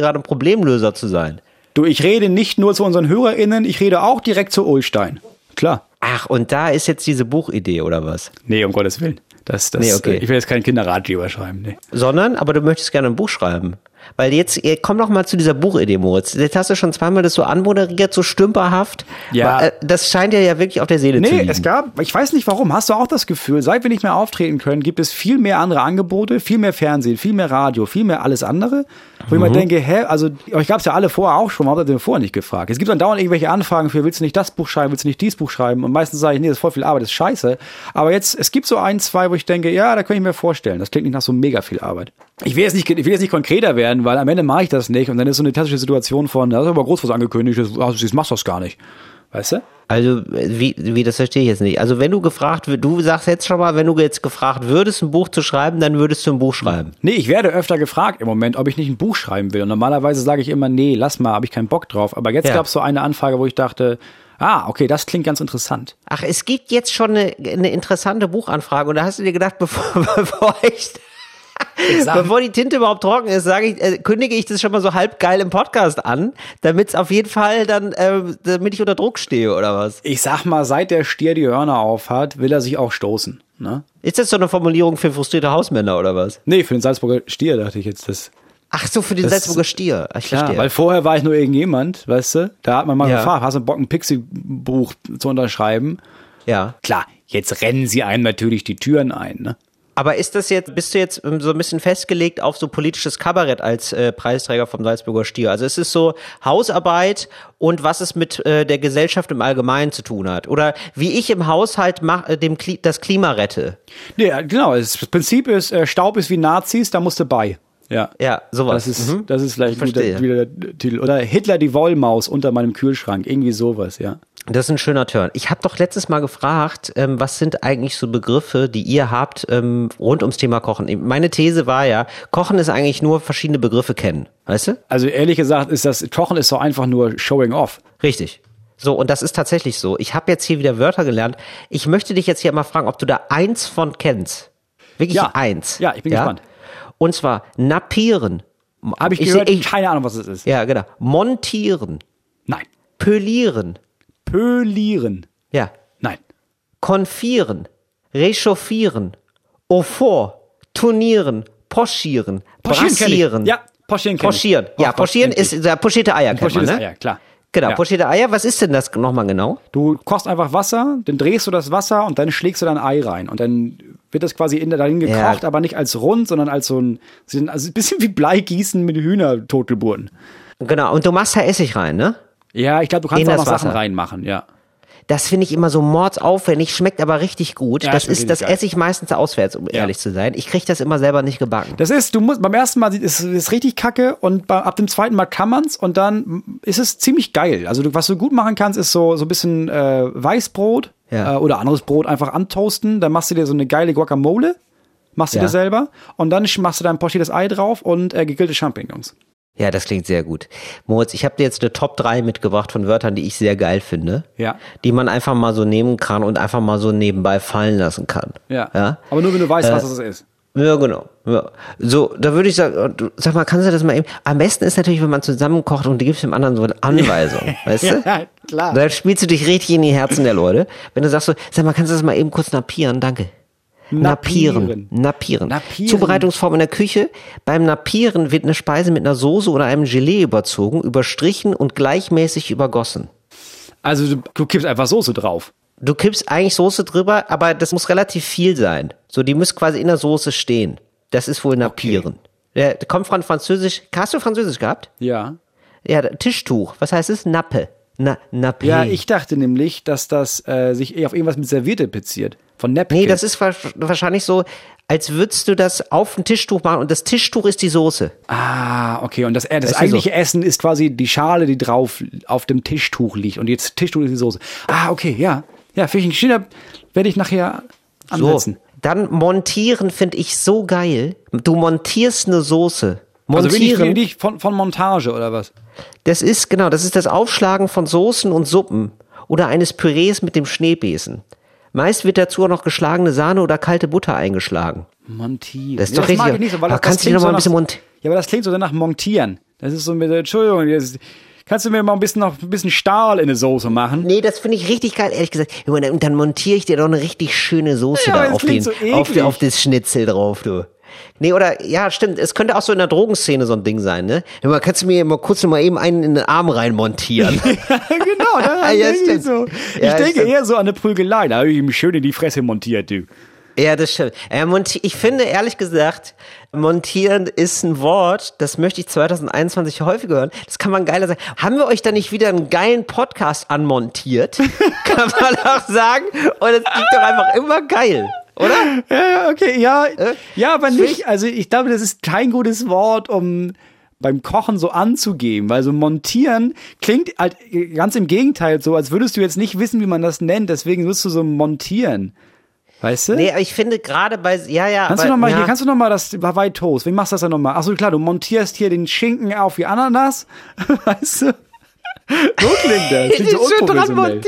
gerade ein Problemlöser zu sein? Du, ich rede nicht nur zu unseren HörerInnen, ich rede auch direkt zu Ulstein. Klar. Ach, und da ist jetzt diese Buchidee oder was? Nee, um Gottes Willen. Ich will jetzt keinen Kinderratgeber schreiben. Nee. Sondern, aber du möchtest gerne ein Buch schreiben. Weil jetzt, komm noch mal zu dieser Buchidee, Moritz. Jetzt hast du schon zweimal das so anmoderiert, so stümperhaft. Ja. Das scheint dir ja wirklich auf der Seele zu liegen. Nee, ich weiß nicht warum, hast du auch das Gefühl, seit wir nicht mehr auftreten können, gibt es viel mehr andere Angebote, viel mehr Fernsehen, viel mehr Radio, viel mehr alles andere. Wo ich mir denke, also euch gab es ja alle vorher auch schon, warum habt ihr vorher nicht gefragt? Es gibt dann dauernd irgendwelche Anfragen für, willst du nicht das Buch schreiben, willst du nicht dies Buch schreiben? Und meistens sage ich, nee, das ist voll viel Arbeit, das ist scheiße. Aber jetzt, es gibt so 1, 2, wo ich denke, ja, da könnte ich mir vorstellen, das klingt nicht nach so mega viel Arbeit. Ich will jetzt nicht konkreter werden, weil am Ende mache ich das nicht und dann ist so eine klassische Situation von, da ist aber groß was angekündigt, du machst das gar nicht. Weißt du? Also, wie das verstehe ich jetzt nicht. Also, wenn du gefragt wirst, du sagst jetzt schon mal, wenn du jetzt gefragt würdest, ein Buch zu schreiben, dann würdest du ein Buch schreiben. Nee, ich werde öfter gefragt im Moment, ob ich nicht ein Buch schreiben will. Und normalerweise sage ich immer, nee, lass mal, habe ich keinen Bock drauf. Aber jetzt gab es so eine Anfrage, wo ich dachte, ah, okay, das klingt ganz interessant. Ach, es gibt jetzt schon eine interessante Buchanfrage. Und da hast du dir gedacht, bevor die Tinte überhaupt trocken ist, kündige ich das schon mal so halb geil im Podcast an, damit es auf jeden Fall dann, damit ich unter Druck stehe oder was? Ich sag mal, seit der Stier die Hörner auf hat, will er sich auch stoßen. Ne? Ist das so eine Formulierung für frustrierte Hausmänner oder was? Nee, für den Salzburger Stier dachte ich jetzt das. Ach so, für den Salzburger Stier. Ich verstehe. Weil vorher war ich nur irgendjemand, weißt du? Da hat man mal gefragt, hast du Bock, ein Pixie-Buch zu unterschreiben? Ja. Klar, jetzt rennen sie einem natürlich die Türen ein, ne? Aber bist du jetzt so ein bisschen festgelegt auf so politisches Kabarett als Preisträger vom Salzburger Stier? Also ist es so Hausarbeit und was es mit der Gesellschaft im Allgemeinen zu tun hat? Oder wie ich im Haushalt das Klima rette? Ja, genau. Das Prinzip ist, Staub ist wie Nazis, da musst du bei. Ja, sowas. Das ist vielleicht wieder der Titel. Oder Hitler die Wollmaus unter meinem Kühlschrank. Irgendwie sowas, ja. Das ist ein schöner Turn. Ich habe doch letztes Mal gefragt, was sind eigentlich so Begriffe, die ihr habt rund ums Thema Kochen? Meine These war ja, Kochen ist eigentlich nur verschiedene Begriffe kennen, weißt du? Also ehrlich gesagt, Kochen ist doch einfach nur Showing Off. Richtig. So, und das ist tatsächlich so. Ich habe jetzt hier wieder Wörter gelernt. Ich möchte dich jetzt hier mal fragen, ob du da eins von kennst. Wirklich eins. Ja, ich bin gespannt. Und zwar nappieren. Habe ich gehört, keine Ahnung, was es ist. Ja, genau. Montieren. Nein. Pölieren. Ja. Nein. Konfieren. Rechauffieren. Au fond. Turnieren. Poschieren. Brassieren. Ja, poschieren kenne ich. Poschieren. Ja, poschieren ist pochierte Eier, kennt man, ne? Poschierte Eier, klar. Genau, pochierte Eier. Was ist denn das nochmal genau? Du kochst einfach Wasser, dann drehst du das Wasser und dann schlägst du dein Ei rein. Und dann wird das quasi darin gekocht, aber nicht als rund, sondern als ein bisschen wie Bleigießen mit Hühnertotelburen. Genau, und du machst da Essig rein, ne? Ja, ich glaube, du kannst auch noch Sachen reinmachen, ja. Das finde ich immer so mordsaufwendig, schmeckt aber richtig gut. Ja, das esse ich meistens auswärts, um ehrlich zu sein. Ich kriege das immer selber nicht gebacken. Beim ersten Mal ist es richtig kacke und ab dem zweiten Mal kann man's und dann ist es ziemlich geil. Also was du gut machen kannst, ist so ein bisschen Weißbrot oder anderes Brot einfach antoasten. Dann machst du dir so eine geile Guacamole, machst du dir selber und dann machst du dein pochiertes Ei drauf und gegrillte Champignons. Ja, das klingt sehr gut. Moritz, ich habe dir jetzt eine Top 3 mitgebracht von Wörtern, die ich sehr geil finde. Ja. Die man einfach mal so nehmen kann und einfach mal so nebenbei fallen lassen kann. Ja. Aber nur wenn du weißt, was das ist. Ja, genau. Ja. So, da würde ich sagen, sag mal, kannst du das mal eben? Am besten ist natürlich, wenn man zusammenkocht und du gibst dem anderen so eine Anweisung, weißt du? Ja, klar. Dann spielst du dich richtig in die Herzen der Leute. Wenn du sagst so, sag mal, kannst du das mal eben kurz nappieren? Danke. Nappieren. Zubereitungsform in der Küche. Beim Nappieren wird eine Speise mit einer Soße oder einem Gelee überzogen, überstrichen und gleichmäßig übergossen. Also du kippst einfach Soße drauf. Du kippst eigentlich Soße drüber, aber das muss relativ viel sein. So, die muss quasi in der Soße stehen. Das ist wohl Nappieren. Okay. Ja, kommt von Französisch. Hast du Französisch gehabt? Ja. Ja, Tischtuch. Was heißt es? Nappe. Nappé. Ja, ich dachte nämlich, dass das sich eher auf irgendwas mit Serviette bezieht. Von Napkin. Nee, das ist wahrscheinlich so, als würdest du das auf ein Tischtuch machen und das Tischtuch ist die Soße. Ah, okay. Und das eigentliche Essen ist quasi die Schale, die drauf auf dem Tischtuch liegt. Und jetzt Tischtuch ist die Soße. Ah, okay, ja. Ja, für ich werde ich nachher ansetzen. So, dann montieren finde ich so geil. Du montierst eine Soße. Montieren. Also wenig von Montage oder was? Das ist das Aufschlagen von Soßen und Suppen oder eines Pürees mit dem Schneebesen. Meist wird dazu auch noch geschlagene Sahne oder kalte Butter eingeschlagen. Montieren. Das ist doch richtig. Mag ich nicht so, weil kannst du noch mal ein bisschen Ja, aber das klingt so danach montieren. Das ist so mit Entschuldigung, kannst du mir mal ein bisschen Stahl in eine Soße machen? Nee, das finde ich richtig geil, ehrlich gesagt. Und dann montiere ich dir doch eine richtig schöne Soße da auf das Schnitzel drauf, du. Nee, oder, ja, stimmt, es könnte auch so in der Drogenszene so ein Ding sein, ne? Kannst du mir mal kurz mal eben einen in den Arm reinmontieren? Genau, da denke so. Ich denke eher so an eine Prügelei, da habe ich ihm schön in die Fresse montiert, du. Ja, das stimmt. Ich finde, ehrlich gesagt, montieren ist ein Wort, das möchte ich 2021 häufiger hören. Das kann man geiler sagen. Haben wir euch da nicht wieder einen geilen Podcast anmontiert? Kann man auch sagen. Und es klingt doch einfach immer geil. Oder? Ja, okay, ja, aber nicht. Also ich glaube, das ist kein gutes Wort, um beim Kochen so anzugeben, weil so montieren klingt halt ganz im Gegenteil so, als würdest du jetzt nicht wissen, wie man das nennt, deswegen wirst du so montieren. Weißt du? Nee, aber ich finde gerade bei, Kannst du nochmal das Hawaii Toast, wie machst du das dann nochmal? Achso, klar, du montierst hier den Schinken auf die Ananas, weißt du? So klingt das. Klingt so unprofessionell.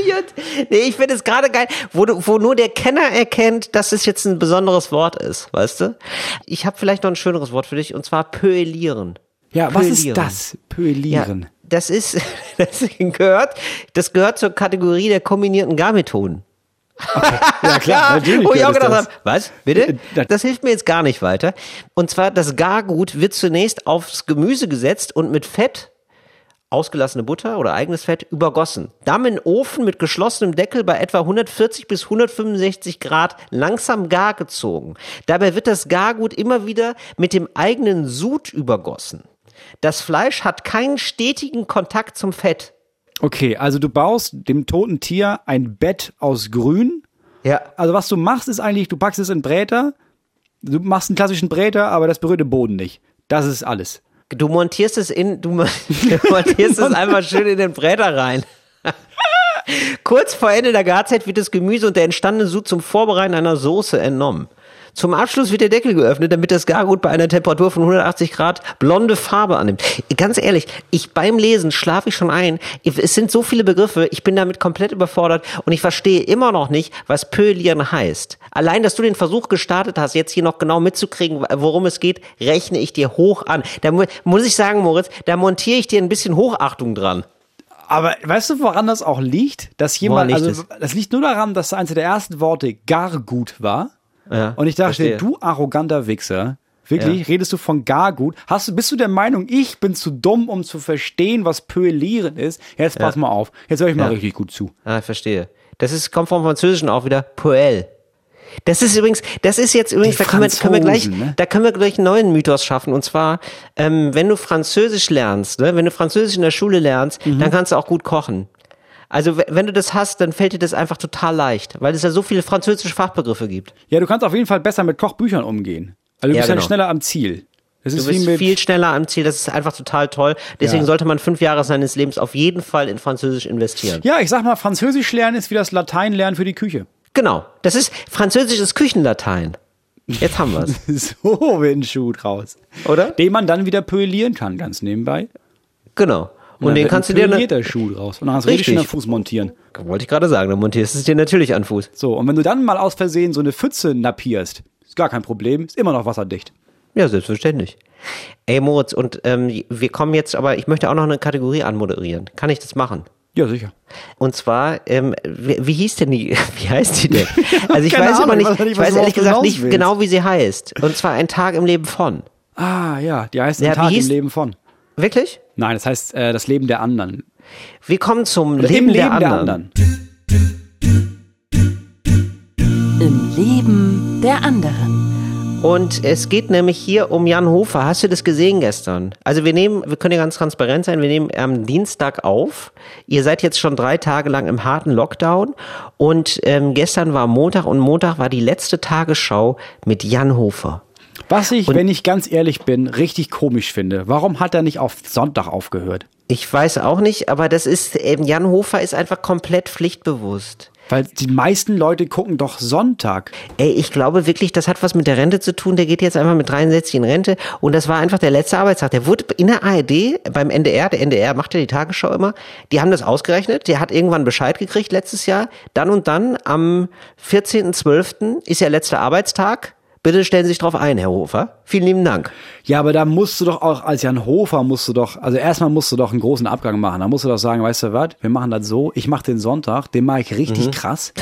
Nee, ich finde es gerade geil, wo nur der Kenner erkennt, dass es jetzt ein besonderes Wort ist, weißt du? Ich habe vielleicht noch ein schöneres Wort für dich, und zwar pöelieren. Ja, pöelieren. Was ist das? Pöelieren. Ja, das gehört zur Kategorie der kombinierten Garmethoden. Okay. Ja klar, natürlich. Wo ich auch gedacht habe, was? Bitte? Das hilft mir jetzt gar nicht weiter. Und zwar, das Gargut wird zunächst aufs Gemüse gesetzt und mit Fett, ausgelassene Butter oder eigenes Fett, übergossen. Dann in den Ofen mit geschlossenem Deckel bei etwa 140 bis 165 Grad langsam gar gezogen. Dabei wird das Gargut immer wieder mit dem eigenen Sud übergossen. Das Fleisch hat keinen stetigen Kontakt zum Fett. Okay, also du baust dem toten Tier ein Bett aus Grün. Ja. Also was du machst ist eigentlich, du packst es in Bräter, du machst einen klassischen Bräter, aber das berührt den Boden nicht. Das ist alles. Du montierst es einfach schön in den Bräter rein. Kurz vor Ende der Garzeit wird das Gemüse und der entstandene Sud zum Vorbereiten einer Soße entnommen. Zum Abschluss wird der Deckel geöffnet, damit das Gargut bei einer Temperatur von 180 Grad blonde Farbe annimmt. Ganz ehrlich, beim Lesen schlafe ich schon ein. Es sind so viele Begriffe, ich bin damit komplett überfordert und ich verstehe immer noch nicht, was pölieren heißt. Allein, dass du den Versuch gestartet hast, jetzt hier noch genau mitzukriegen, worum es geht, rechne ich dir hoch an. Da muss ich sagen, Moritz, da montiere ich dir ein bisschen Hochachtung dran. Aber weißt du, woran das auch liegt? Das liegt nur daran, dass eins der ersten Worte Gargut war. Ja, und ich dachte, verstehe. Du arroganter Wichser, wirklich, ja. Redest du von Gargut? Bist du der Meinung, ich bin zu dumm, um zu verstehen, was Pöelieren ist? Jetzt pass mal auf, jetzt höre ich mal richtig gut zu. Ah, verstehe. Das kommt vom Französischen auch wieder, Poel. Das ist jetzt übrigens, da können wir gleich einen neuen Mythos schaffen. Und zwar, wenn du Französisch lernst, ne? Wenn du Französisch in der Schule lernst, dann kannst du auch gut kochen. Also wenn du das hast, dann fällt dir das einfach total leicht, weil es ja so viele französische Fachbegriffe gibt. Ja, du kannst auf jeden Fall besser mit Kochbüchern umgehen. Also du bist halt schneller am Ziel. Du bist viel schneller am Ziel, das ist einfach total toll. Deswegen sollte man 5 Jahre seines Lebens auf jeden Fall in Französisch investieren. Ja, ich sag mal, Französisch lernen ist wie das Latein lernen für die Küche. Genau, Französisch ist Küchenlatein. Jetzt haben wir's. So wird ein Schuh draus. Oder? Den man dann wieder pölieren kann, ganz nebenbei. Genau. Und den kannst du dir einen Schuh draus und dann hast du richtig an Fuß montieren. Wollte ich gerade sagen, dann montierst du es dir natürlich an Fuß. So, und wenn du dann mal aus Versehen so eine Pfütze nappierst, ist gar kein Problem, ist immer noch wasserdicht. Ja, selbstverständlich. Ey Moritz, und wir kommen jetzt, aber ich möchte auch noch eine Kategorie anmoderieren. Kann ich das machen? Ja, sicher. Und zwar, wie heißt die denn? Also ich weiß aber nicht, ich weiß ehrlich gesagt nicht genau, wie sie heißt. Und zwar ein Tag im Leben von. Ah ja, die heißt ein Tag im Leben von. Wirklich? Nein, das heißt das Leben der anderen. Wir kommen zum Leben der anderen. Im Leben der anderen. Und es geht nämlich hier um Jan Hofer. Hast du das gesehen gestern? Also wir können ja ganz transparent sein, wir nehmen am Dienstag auf. Ihr seid jetzt schon 3 Tage lang im harten Lockdown. Und gestern war Montag und Montag war die letzte Tagesschau mit Jan Hofer. Was ich, wenn ich ganz ehrlich bin, richtig komisch finde. Warum hat er nicht auf Sonntag aufgehört? Ich weiß auch nicht, aber das ist eben, Jan Hofer ist einfach komplett pflichtbewusst. Weil die meisten Leute gucken doch Sonntag. Ey, ich glaube wirklich, das hat was mit der Rente zu tun. Der geht jetzt einfach mit 63 in Rente und das war einfach der letzte Arbeitstag. Der wurde in der ARD, beim NDR, der NDR macht ja die Tagesschau immer, die haben das ausgerechnet, der hat irgendwann Bescheid gekriegt letztes Jahr. Dann und dann, am 14.12. ist ja letzter Arbeitstag. Bitte stellen Sie sich drauf ein, Herr Hofer. Vielen lieben Dank. Ja, aber da musst du doch auch, als Jan Hofer musst du doch einen großen Abgang machen. Da musst du doch sagen, weißt du was, wir machen das so, ich mache den Sonntag, den mache ich richtig krass.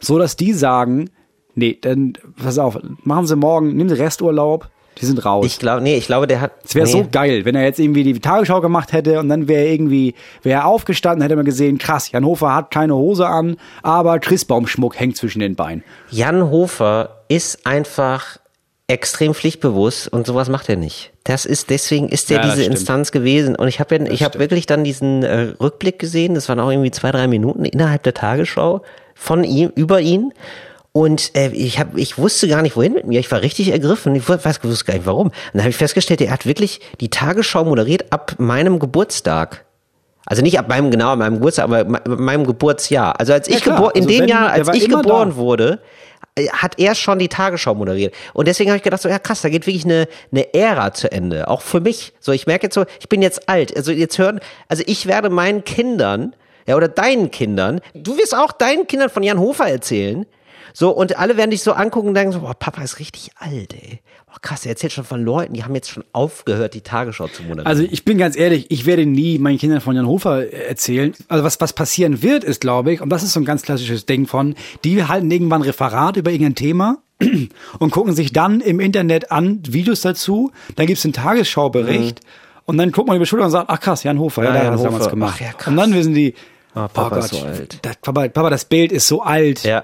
So, dass die sagen, nee, dann, pass auf, machen Sie morgen, nehmen Sie Resturlaub, die sind raus. Ich glaube, der hat... Es wäre so geil, wenn er jetzt irgendwie die Tagesschau gemacht hätte und dann wäre er aufgestanden, hätte man gesehen, krass, Jan Hofer hat keine Hose an, aber Christbaumschmuck hängt zwischen den Beinen. Jan Hofer ist einfach extrem pflichtbewusst und sowas macht er nicht. Deswegen ist er diese Instanz gewesen. Und ich habe wirklich dann diesen Rückblick gesehen, das waren auch irgendwie 2-3 Minuten innerhalb der Tagesschau über ihn. Und ich wusste gar nicht, wohin mit mir. Ich war richtig ergriffen. Ich wusste gar nicht, warum. Und dann habe ich festgestellt, er hat wirklich die Tagesschau moderiert ab meinem Geburtstag. Also nicht ab meinem, genau, ab meinem Geburtstag, aber meinem Geburtsjahr. Also als ich geboren wurde, hat er schon die Tagesschau moderiert. Und deswegen habe ich gedacht, so, ja krass, da geht wirklich eine Ära zu Ende. Auch für mich. So, ich merke jetzt so, ich bin jetzt alt. Also jetzt hören, also ich werde meinen Kindern, ja, oder deinen Kindern, du wirst auch deinen Kindern von Jan Hofer erzählen. So, und alle werden dich so angucken und denken so, boah, Papa ist richtig alt, ey. Boah, krass, er erzählt schon von Leuten, die haben jetzt schon aufgehört, die Tagesschau zu moderieren. Also ich bin ganz ehrlich, ich werde nie meinen Kindern von Jan Hofer erzählen. Also was passieren wird, ist, glaube ich, und das ist so ein ganz klassisches Ding von, die halten irgendwann ein Referat über irgendein Thema und gucken sich dann im Internet an Videos dazu. Dann gibt es einen Tagesschaubericht und dann guckt man über die Schulter und sagt, ach krass, Jan Hofer, ja, der hat das damals gemacht. Ach, ja, krass. Und dann wissen die, Papa ist so alt. Papa, das Bild ist so alt. Ja.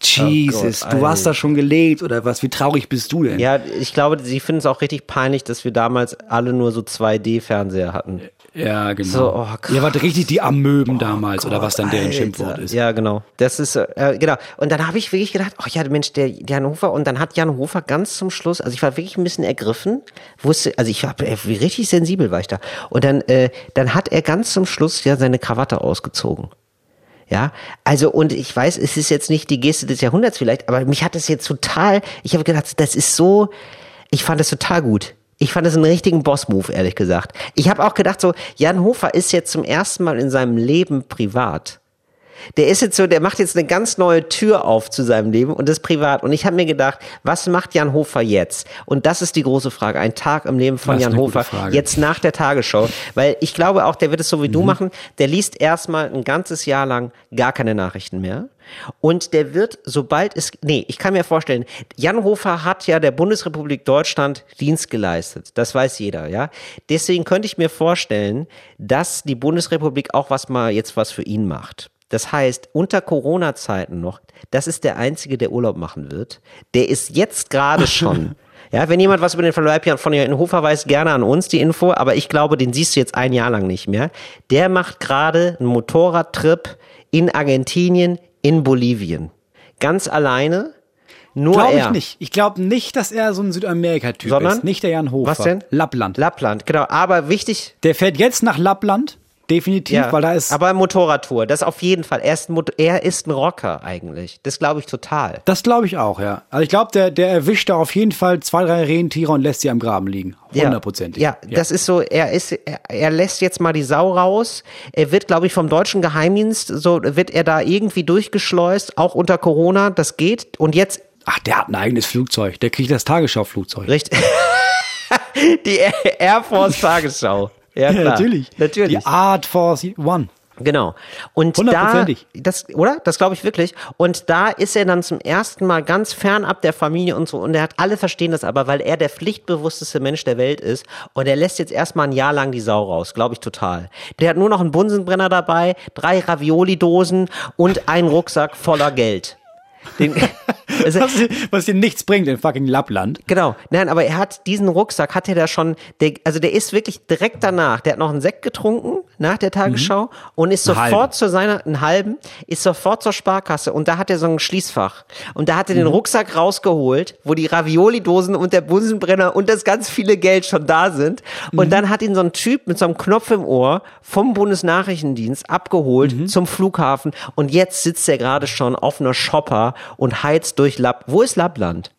Jesus, oh Gott, du warst da schon gelegt oder was? Wie traurig bist du denn? Ja, ich glaube, sie finden es auch richtig peinlich, dass wir damals alle nur so 2D-Fernseher hatten. Ja, genau. So, oh, krass. Ihr wart richtig die Amöben damals, Gott, oder was dann deren Schimpfwort ist. Ja, genau. Das ist, genau. Und dann habe ich wirklich gedacht, ach ja, Mensch, der Jan Hofer, und dann hat Jan Hofer ganz zum Schluss, also ich war wirklich ein bisschen ergriffen, wusste, also ich war richtig sensibel, war ich da. Und dann hat er ganz zum Schluss ja seine Krawatte ausgezogen. Ja, also, und ich weiß, es ist jetzt nicht die Geste des Jahrhunderts vielleicht, aber mich hat es jetzt total, ich habe gedacht, das ist so, ich fand das total gut. Ich fand das einen richtigen Boss-Move, ehrlich gesagt. Ich habe auch gedacht so, Jan Hofer ist jetzt zum ersten Mal in seinem Leben privat. Der ist jetzt so, der macht jetzt eine ganz neue Tür auf zu seinem Leben und ist privat. Und ich habe mir gedacht, was macht Jan Hofer jetzt? Und das ist die große Frage. Ein Tag im Leben von Jan Hofer, jetzt nach der Tagesschau. Weil ich glaube auch, der wird es so wie du machen. Der liest erstmal ein ganzes Jahr lang gar keine Nachrichten mehr. Und der wird, sobald es, nee, ich kann mir vorstellen, Jan Hofer hat ja der Bundesrepublik Deutschland Dienst geleistet. Das weiß jeder, ja. Deswegen könnte ich mir vorstellen, dass die Bundesrepublik auch jetzt was für ihn macht. Das heißt, unter Corona-Zeiten noch, das ist der Einzige, der Urlaub machen wird. Der ist jetzt gerade schon. Ja, wenn jemand was über den Verlauf von Jan Hofer weiß, gerne an uns die Info. Aber ich glaube, den siehst du jetzt ein Jahr lang nicht mehr. Der macht gerade einen Motorradtrip in Argentinien, in Bolivien. Ganz alleine. Glaube ich nicht. Ich glaube nicht, dass er so ein Südamerika-Typ ist. Nicht der Jan Hofer. Was denn? Lappland, genau. Aber wichtig. Der fährt jetzt nach Lappland. Definitiv, ja, weil da ist... Aber Motorradtour, das auf jeden Fall. Er ist ein Rocker eigentlich. Das glaube ich total. Das glaube ich auch, ja. Also ich glaube, der erwischt da auf jeden Fall 2-3 Rentiere und lässt sie am Graben liegen. 100%. Ja, das ist so, er lässt jetzt mal die Sau raus. Er wird, glaube ich, vom deutschen Geheimdienst, so wird er da irgendwie durchgeschleust, auch unter Corona, das geht. Und jetzt... Ach, der hat ein eigenes Flugzeug. Der kriegt das Tagesschau-Flugzeug. Richtig. Die Air Force Tagesschau. Ja, klar. Ja, natürlich. Die Art Force One. Genau. Und 100%. Das glaube ich wirklich. Und da ist er dann zum ersten Mal ganz fernab der Familie und so. Und er hat, alle verstehen das aber, weil er der pflichtbewussteste Mensch der Welt ist. Und er lässt jetzt erstmal ein Jahr lang die Sau raus. Glaube ich total. Der hat nur noch einen Bunsenbrenner dabei, 3 Ravioli-Dosen und einen Rucksack voller Geld. Was dir nichts bringt in fucking Lappland. Genau. Nein, aber er hat diesen Rucksack, hat er da schon, der ist wirklich direkt danach, der hat noch einen Sekt getrunken nach der Tagesschau und ist sofort zur Sparkasse, und da hat er so ein Schließfach und da hat er den Rucksack rausgeholt, wo die Ravioli-Dosen und der Bunsenbrenner und das ganz viele Geld schon da sind, und dann hat ihn so ein Typ mit so einem Knopf im Ohr vom Bundesnachrichtendienst abgeholt zum Flughafen, und jetzt sitzt er gerade schon auf einer Shopper und heizt durch Lappland. Wo ist Lappland?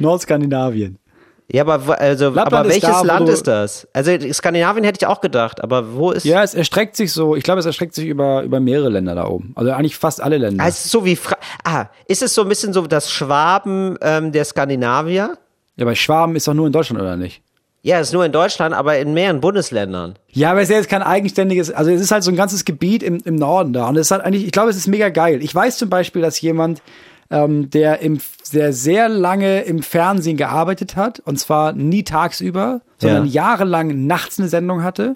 Nordskandinavien. Ja, aber, welches Land ist das? Also Skandinavien hätte ich auch gedacht, aber wo ist... Ja, es erstreckt sich so, ich glaube, es erstreckt sich über mehrere Länder da oben. Also eigentlich fast alle Länder. Also so wie... ist es so ein bisschen so das Schwaben der Skandinavier? Ja, aber Schwaben ist doch nur in Deutschland, oder nicht? Ja, ist nur in Deutschland, aber in mehreren Bundesländern. Ja, aber es ist jetzt kein eigenständiges, also es ist halt so ein ganzes Gebiet im Norden da. Und es ist halt eigentlich, ich glaube, es ist mega geil. Ich weiß zum Beispiel, dass jemand, der sehr lange im Fernsehen gearbeitet hat, und zwar nie tagsüber, sondern jahrelang nachts eine Sendung hatte.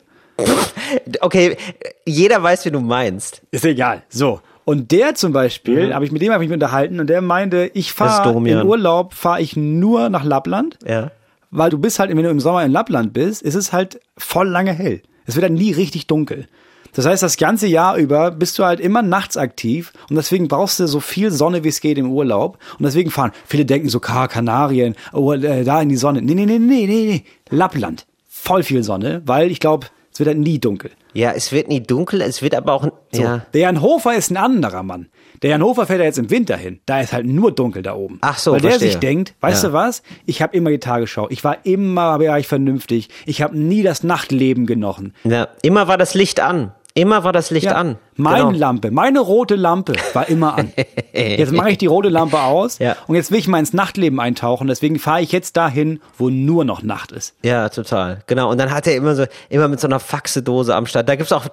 Okay, jeder weiß, wie du meinst. Ist egal, so. Und der zum Beispiel, habe ich mich unterhalten, und der meinte, ich fahre in Urlaub nur nach Lappland. Ja. Weil wenn du im Sommer in Lappland bist, ist es halt voll lange hell. Es wird dann nie richtig dunkel. Das heißt, das ganze Jahr über bist du halt immer nachts aktiv und deswegen brauchst du so viel Sonne, wie es geht im Urlaub. Und deswegen fahren, viele denken so, Kanarien, da in die Sonne. Nee. Lappland, voll viel Sonne, weil ich glaube, es wird halt nie dunkel. Ja, es wird nie dunkel, es wird aber auch... Ja. Der Jan Hofer ist ein anderer Mann. Der Jan Hofer fährt ja jetzt im Winter hin. Da ist halt nur dunkel da oben. Ach so, weil verstehe. Der sich denkt, weißt du was? Ich habe immer die Tagesschau. Ich war immer vernünftig. Ich habe nie das Nachtleben genossen. Ja, immer war das Licht an. Immer war das Licht an. Meine Lampe, meine rote Lampe war immer an. Jetzt mache ich die rote Lampe aus und jetzt will ich mal ins Nachtleben eintauchen. Deswegen fahre ich jetzt dahin, wo nur noch Nacht ist. Ja, total. Genau. Und dann hat er immer mit so einer Faxe-Dose am Start. Da gibt's auch,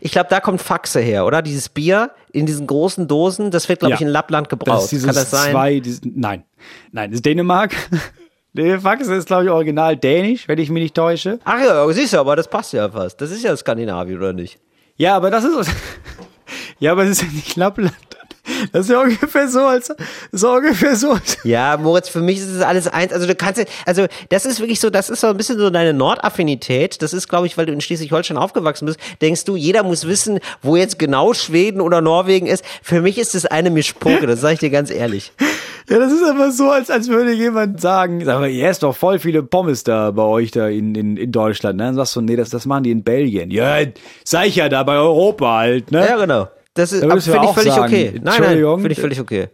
ich glaube, da kommt Faxe her, oder? Dieses Bier in diesen großen Dosen, das wird, glaube ich, in Lappland gebraut. Das ist kann das sein? Nein, das ist Dänemark. Nee, Faxe ist, glaube ich, original dänisch, wenn ich mich nicht täusche. Ach ja, siehst du, aber das passt ja fast. Das ist ja Skandinavien, oder nicht? Ja, aber das ist, es ist ja nicht Lappland. Das ist ja ungefähr so, Ja, Moritz, für mich ist es alles eins. Also du kannst, das ist wirklich so, das ist so ein bisschen so deine Nordaffinität. Das ist, glaube ich, weil du in Schleswig-Holstein aufgewachsen bist, denkst du, jeder muss wissen, wo jetzt genau Schweden oder Norwegen ist. Für mich ist das eine Mischpoke, das sage ich dir ganz ehrlich. Ja, das ist aber so, als würde jemand sagen, sag mal, ihr esst doch voll viele Pommes da bei euch da in Deutschland, ne? Dann sagst du, nee, das machen die in Belgien. Ja, sei ich ja da bei Europa halt, ne? Ja, genau. Das ist, da finde ich völlig okay. Nein, finde ich völlig okay.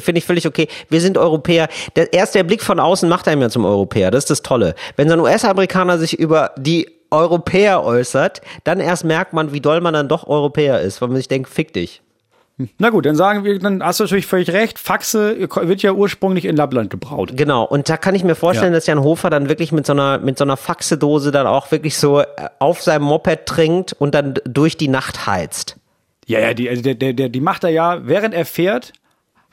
Finde ich völlig okay. Wir sind Europäer. Der Blick von außen macht einem ja zum Europäer. Das ist das Tolle. Wenn so ein US-Amerikaner sich über die Europäer äußert, dann erst merkt man, wie doll man dann doch Europäer ist, weil man sich denkt, fick dich. Na gut, dann hast du natürlich völlig recht, Faxe wird ja ursprünglich in Lappland gebraut. Genau, und da kann ich mir vorstellen, dass Jan Hofer dann wirklich mit so einer Faxe-Dose dann auch wirklich so auf seinem Moped trinkt und dann durch die Nacht heizt. Ja, die macht er ja, während er fährt,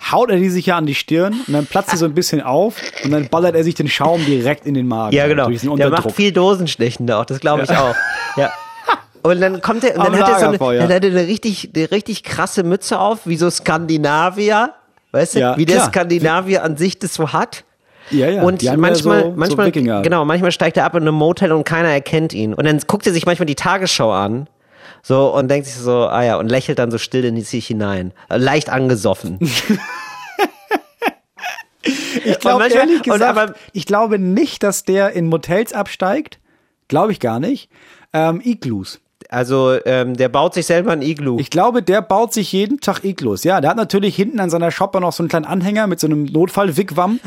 haut er die sich ja an die Stirn und dann platzt sie so ein bisschen auf und dann ballert er sich den Schaum direkt in den Magen. Ja, genau, der macht viel Dosenstechen da auch, das glaube ich auch. Ja. Und dann kommt er, und dann hat er eine richtig krasse Mütze auf, wie so Skandinavier, weißt du, wie der Skandinavier an sich das so hat. Ja. Und manchmal steigt er ab in einem Motel und keiner erkennt ihn. Und dann guckt er sich manchmal die Tagesschau an, so, und denkt sich so, und lächelt dann so still in sich hinein, leicht angesoffen. Ich glaube ehrlich gesagt, ich glaube nicht, dass der in Motels absteigt, glaube ich gar nicht. Iglus. Also der baut sich selber ein Iglu. Ich glaube, der baut sich jeden Tag Iglus. Ja, der hat natürlich hinten an seiner Shopper noch so einen kleinen Anhänger mit so einem Notfall-Wigwam.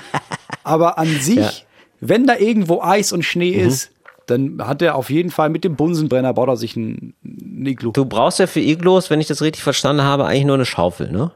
Aber an sich, wenn da irgendwo Eis und Schnee ist, dann hat er auf jeden Fall mit dem Bunsenbrenner baut er sich ein Iglu. Du brauchst ja für Iglus, wenn ich das richtig verstanden habe, eigentlich nur eine Schaufel, ne?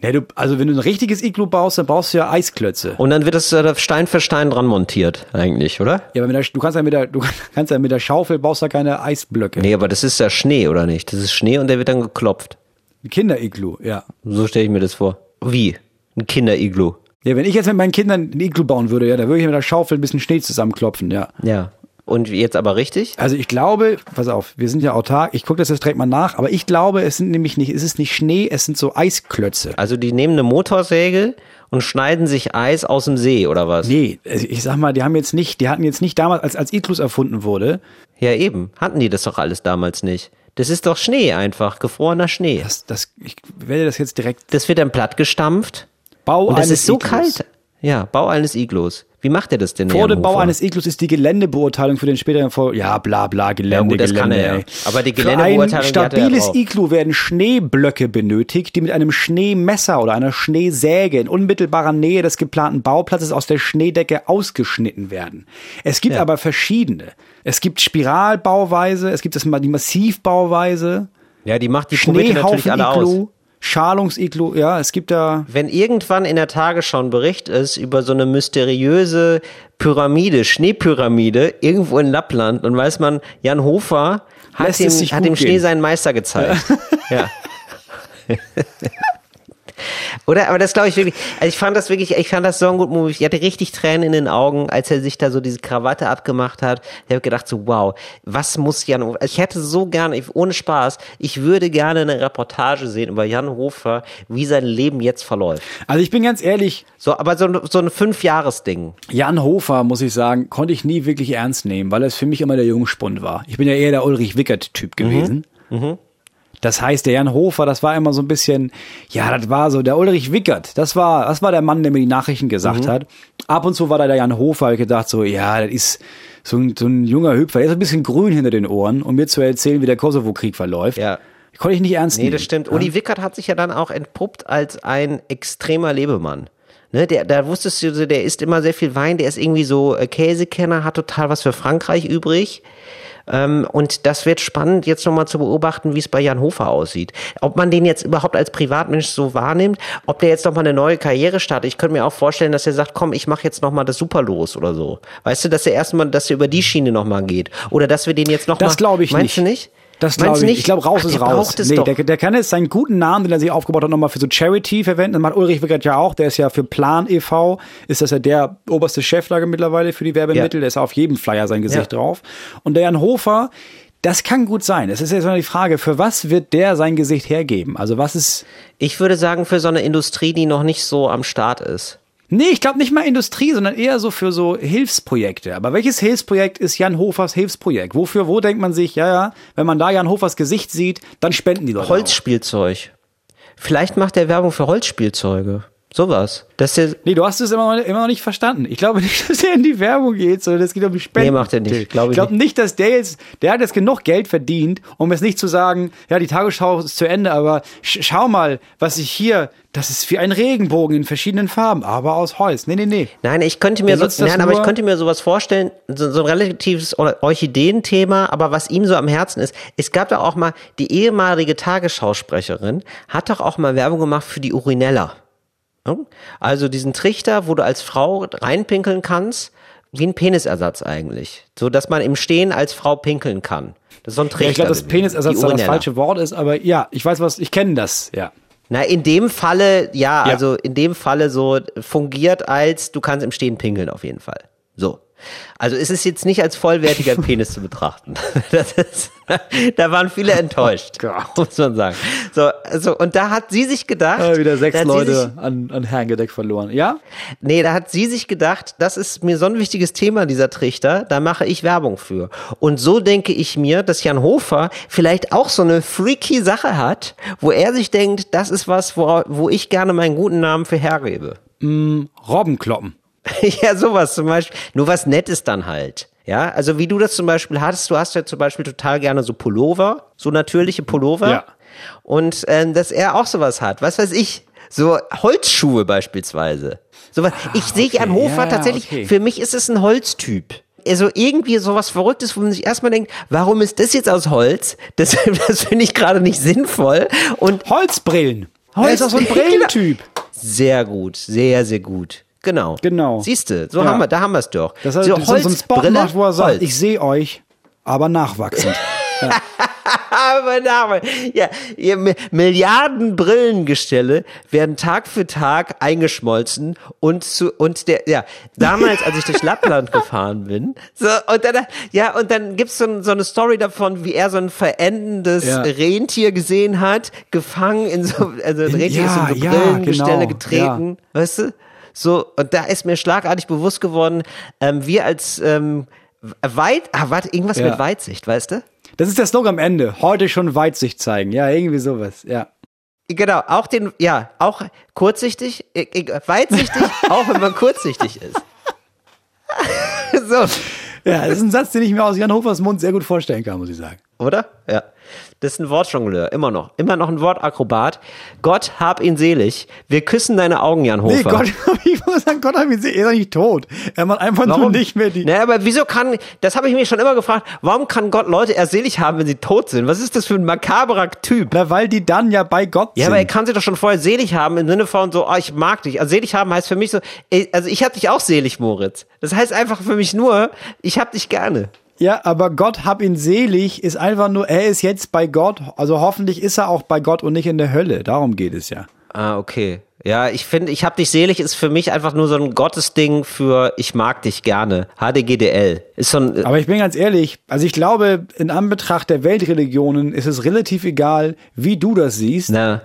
Ja, wenn du ein richtiges Iglu baust, dann brauchst du ja Eisklötze. Und dann wird das Stein für Stein dran montiert, eigentlich, oder? Ja, aber du kannst ja mit der Schaufel baust ja keine Eisblöcke. Nee, aber das ist ja Schnee, oder nicht? Das ist Schnee und der wird dann geklopft. Ein Kinder-Iglu, ja. So stelle ich mir das vor. Wie? Ein Kinder-Iglu. Ja, wenn ich jetzt mit meinen Kindern ein Iglu bauen würde, da würde ich mit der Schaufel ein bisschen Schnee zusammenklopfen, ja. Ja. Und jetzt aber richtig? Also ich glaube, pass auf, wir sind ja autark, ich gucke das jetzt direkt mal nach, aber ich glaube, es ist nicht Schnee, es sind so Eisklötze. Also die nehmen eine Motorsäge und schneiden sich Eis aus dem See, oder was? Nee, ich sag mal, die hatten jetzt nicht damals, als Iglus erfunden wurde. Ja eben, hatten die das doch alles damals nicht. Das ist doch Schnee einfach, gefrorener Schnee. Ich werde das jetzt direkt... Das wird dann plattgestampft. Bau eines Iglus. Und das ist so kalt. Ja, Bau eines Iglus. Wie macht er das denn? Vor dem Bau eines Iglus ist die Geländebeurteilung für den späteren Vor... Ja, bla bla, Gelände, ja, gut, das Gelände. Kann er, ja. Aber die Geländebeurteilung... Für ein stabiles Iglu werden Schneeblöcke benötigt, die mit einem Schneemesser oder einer Schneesäge in unmittelbarer Nähe des geplanten Bauplatzes aus der Schneedecke ausgeschnitten werden. Es gibt aber verschiedene. Es gibt Spiralbauweise, es gibt die Massivbauweise. Ja, die macht die Schneehaufen natürlich alle aus. Schalungsiglu, ja, es gibt da... Wenn irgendwann in der Tagesschau ein Bericht ist über so eine mysteriöse Pyramide, Schneepyramide, irgendwo in Lappland, dann weiß man, Jan Hofer hat dem Schnee seinen Meister gezeigt. Ja. Ja. Oder? Aber das glaube ich wirklich, also ich fand das so gut, ich hatte richtig Tränen in den Augen, als er sich da so diese Krawatte abgemacht hat. Ich habe gedacht so, wow, was muss Jan Hofer, ich hätte so gerne, ohne Spaß, ich würde gerne eine Reportage sehen über Jan Hofer, wie sein Leben jetzt verläuft. Also ich bin ganz ehrlich. So, aber so ein 5-Jahres-Ding. Jan Hofer, muss ich sagen, konnte ich nie wirklich ernst nehmen, weil er für mich immer der Jungspund war. Ich bin ja eher der Ulrich Wickert-Typ gewesen. Mhm. Das heißt, der Jan Hofer, das war immer so ein bisschen, ja, das war so, der Ulrich Wickert, das war der Mann, der mir die Nachrichten gesagt hat. Ab und zu war da der Jan Hofer, habe ich gedacht so, ja, das ist so ein junger Hüpfer, der ist ein bisschen grün hinter den Ohren, um mir zu erzählen, wie der Kosovo-Krieg verläuft. Ja. Konnte ich nicht ernst nehmen. Nee, das stimmt. Ja? Uli Wickert hat sich ja dann auch entpuppt als ein extremer Lebemann. Ne, da wusstest du, der isst immer sehr viel Wein, der ist irgendwie so Käsekenner, hat total was für Frankreich übrig. Und das wird spannend, jetzt nochmal zu beobachten, wie es bei Jan Hofer aussieht. Ob man den jetzt überhaupt als Privatmensch so wahrnimmt, ob der jetzt nochmal eine neue Karriere startet. Ich könnte mir auch vorstellen, dass er sagt, komm, ich mache jetzt nochmal das Superlos oder so. Weißt du, dass er erstmal, dass er über die Schiene nochmal geht. Oder dass wir den jetzt nochmal... Das glaube ich nicht. Meinst du nicht? Das glaube ich nicht. Ich glaube, raus ist raus. Nee, der kann jetzt seinen guten Namen, den er sich aufgebaut hat, nochmal für so Charity verwenden. Das macht Ulrich Wickert ja auch. Der ist ja für Plan e.V. Ist das ja der oberste Cheflage mittlerweile für die Werbemittel. Ja. Der ist auf jedem Flyer sein Gesicht drauf. Und der Jan Hofer, das kann gut sein. Es ist jetzt mal die Frage, für was wird der sein Gesicht hergeben? Also was ist... Ich würde sagen, für so eine Industrie, die noch nicht so am Start ist. Nee, ich glaube nicht mal Industrie, sondern eher so für so Hilfsprojekte. Aber welches Hilfsprojekt ist Jan Hofers Hilfsprojekt? Wofür, wo denkt man sich, ja, wenn man da Jan Hofers Gesicht sieht, dann spenden die Leute. Holzspielzeug. Auch. Vielleicht macht er Werbung für Holzspielzeuge. Sowas. Nee, du hast es immer noch nicht verstanden. Ich glaube nicht, dass er in die Werbung geht, sondern es geht um die Spenden. Nee, macht er nicht. Ich glaube nicht, dass der hat jetzt genug Geld verdient, um jetzt nicht zu sagen, ja, die Tagesschau ist zu Ende, aber schau mal, was ich hier... Das ist wie ein Regenbogen in verschiedenen Farben, aber aus Holz. Nee. Ich könnte mir sowas vorstellen, so ein relatives Orchideenthema, aber was ihm so am Herzen ist. Es gab doch auch mal, die ehemalige Tagesschausprecherin hat doch auch mal Werbung gemacht für die Urinella. Also diesen Trichter, wo du als Frau reinpinkeln kannst, wie ein Penisersatz eigentlich. So, dass man im Stehen als Frau pinkeln kann. Das ist so ein Trichter. Ja, ich glaube, das Penisersatz das falsche Wort ist, aber ja, ich kenne das, ja. Na, in dem Falle, ja, also in dem Falle so fungiert als, du kannst im Stehen pinkeln auf jeden Fall. So. Also es ist jetzt nicht als vollwertiger Penis zu betrachten. Da waren viele enttäuscht, muss man sagen. So, und da hat sie sich gedacht... Ja, wieder 6 Leute an Herrengedeck verloren, ja? Nee, da hat sie sich gedacht, das ist mir so ein wichtiges Thema, dieser Trichter, da mache ich Werbung für. Und so denke ich mir, dass Jan Hofer vielleicht auch so eine freaky Sache hat, wo er sich denkt, das ist was, wo ich gerne meinen guten Namen für hergebe. Robbenkloppen. Ja, sowas zum Beispiel. Nur was Nettes dann halt. Ja, also wie du das zum Beispiel hattest, du hast ja zum Beispiel total gerne so Pullover, so natürliche Pullover. Ja. Und dass er auch sowas hat, was weiß ich, so Holzschuhe beispielsweise. Sowas. Ich sehe Jan Hofer tatsächlich, für mich ist es ein Holztyp. Also irgendwie sowas Verrücktes, wo man sich erstmal denkt, warum ist das jetzt aus Holz? Das finde ich gerade nicht sinnvoll. Und Holzbrillen. Er ist auch so ein Brillentyp. Sehr gut, sehr, sehr gut. Genau. Siehst du, so haben wir, da haben wir es doch. Das heißt, so ein Spot macht, wo er sagt, ich sehe euch, aber nachwachsend. Ja, Milliarden Brillengestelle werden Tag für Tag eingeschmolzen damals, als ich durch Lappland gefahren bin, und dann gibt's so eine Story davon, wie er so ein verendendes Rentier gesehen hat, gefangen in so, also ein Rentier ist in so Brillengestelle getreten, weißt du? So, und da ist mir schlagartig bewusst geworden, wir als mit Weitsicht, weißt du? Das ist der Slogan am Ende. Heute schon Weitsicht zeigen. Ja, irgendwie sowas, ja. Genau, auch kurzsichtig, weitsichtig, auch wenn man kurzsichtig ist. So. Ja, das ist ein Satz, den ich mir aus Jan Hofers Mund sehr gut vorstellen kann, muss ich sagen. Oder? Ja. Das ist ein Wortjongleur, immer noch. Immer noch ein Wortakrobat. Gott hab ihn selig. Wir küssen deine Augen, Jan Hofer. Nee, ich muss sagen, Gott hab ihn selig. Er ist nicht tot. Er macht einfach nur nicht mehr die... Naja, aber wieso das habe ich mich schon immer gefragt, warum kann Gott Leute erst selig haben, wenn sie tot sind? Was ist das für ein makaberer Typ? Na, weil die dann ja bei Gott sind. Ja, aber er kann sie doch schon vorher selig haben, im Sinne von so, ich mag dich. Also selig haben heißt für mich so, also ich hab dich auch selig, Moritz. Das heißt einfach für mich nur, ich hab dich gerne. Ja, aber Gott hab ihn selig ist einfach nur, er ist jetzt bei Gott, also hoffentlich ist er auch bei Gott und nicht in der Hölle, darum geht es ja. Ah, okay. Ja, ich finde, ich hab dich selig ist für mich einfach nur so ein Gottesding für ich mag dich gerne, HDGDL. Ist so ein aber ich bin ganz ehrlich, also ich glaube, in Anbetracht der Weltreligionen ist es relativ egal, wie du das siehst. Na.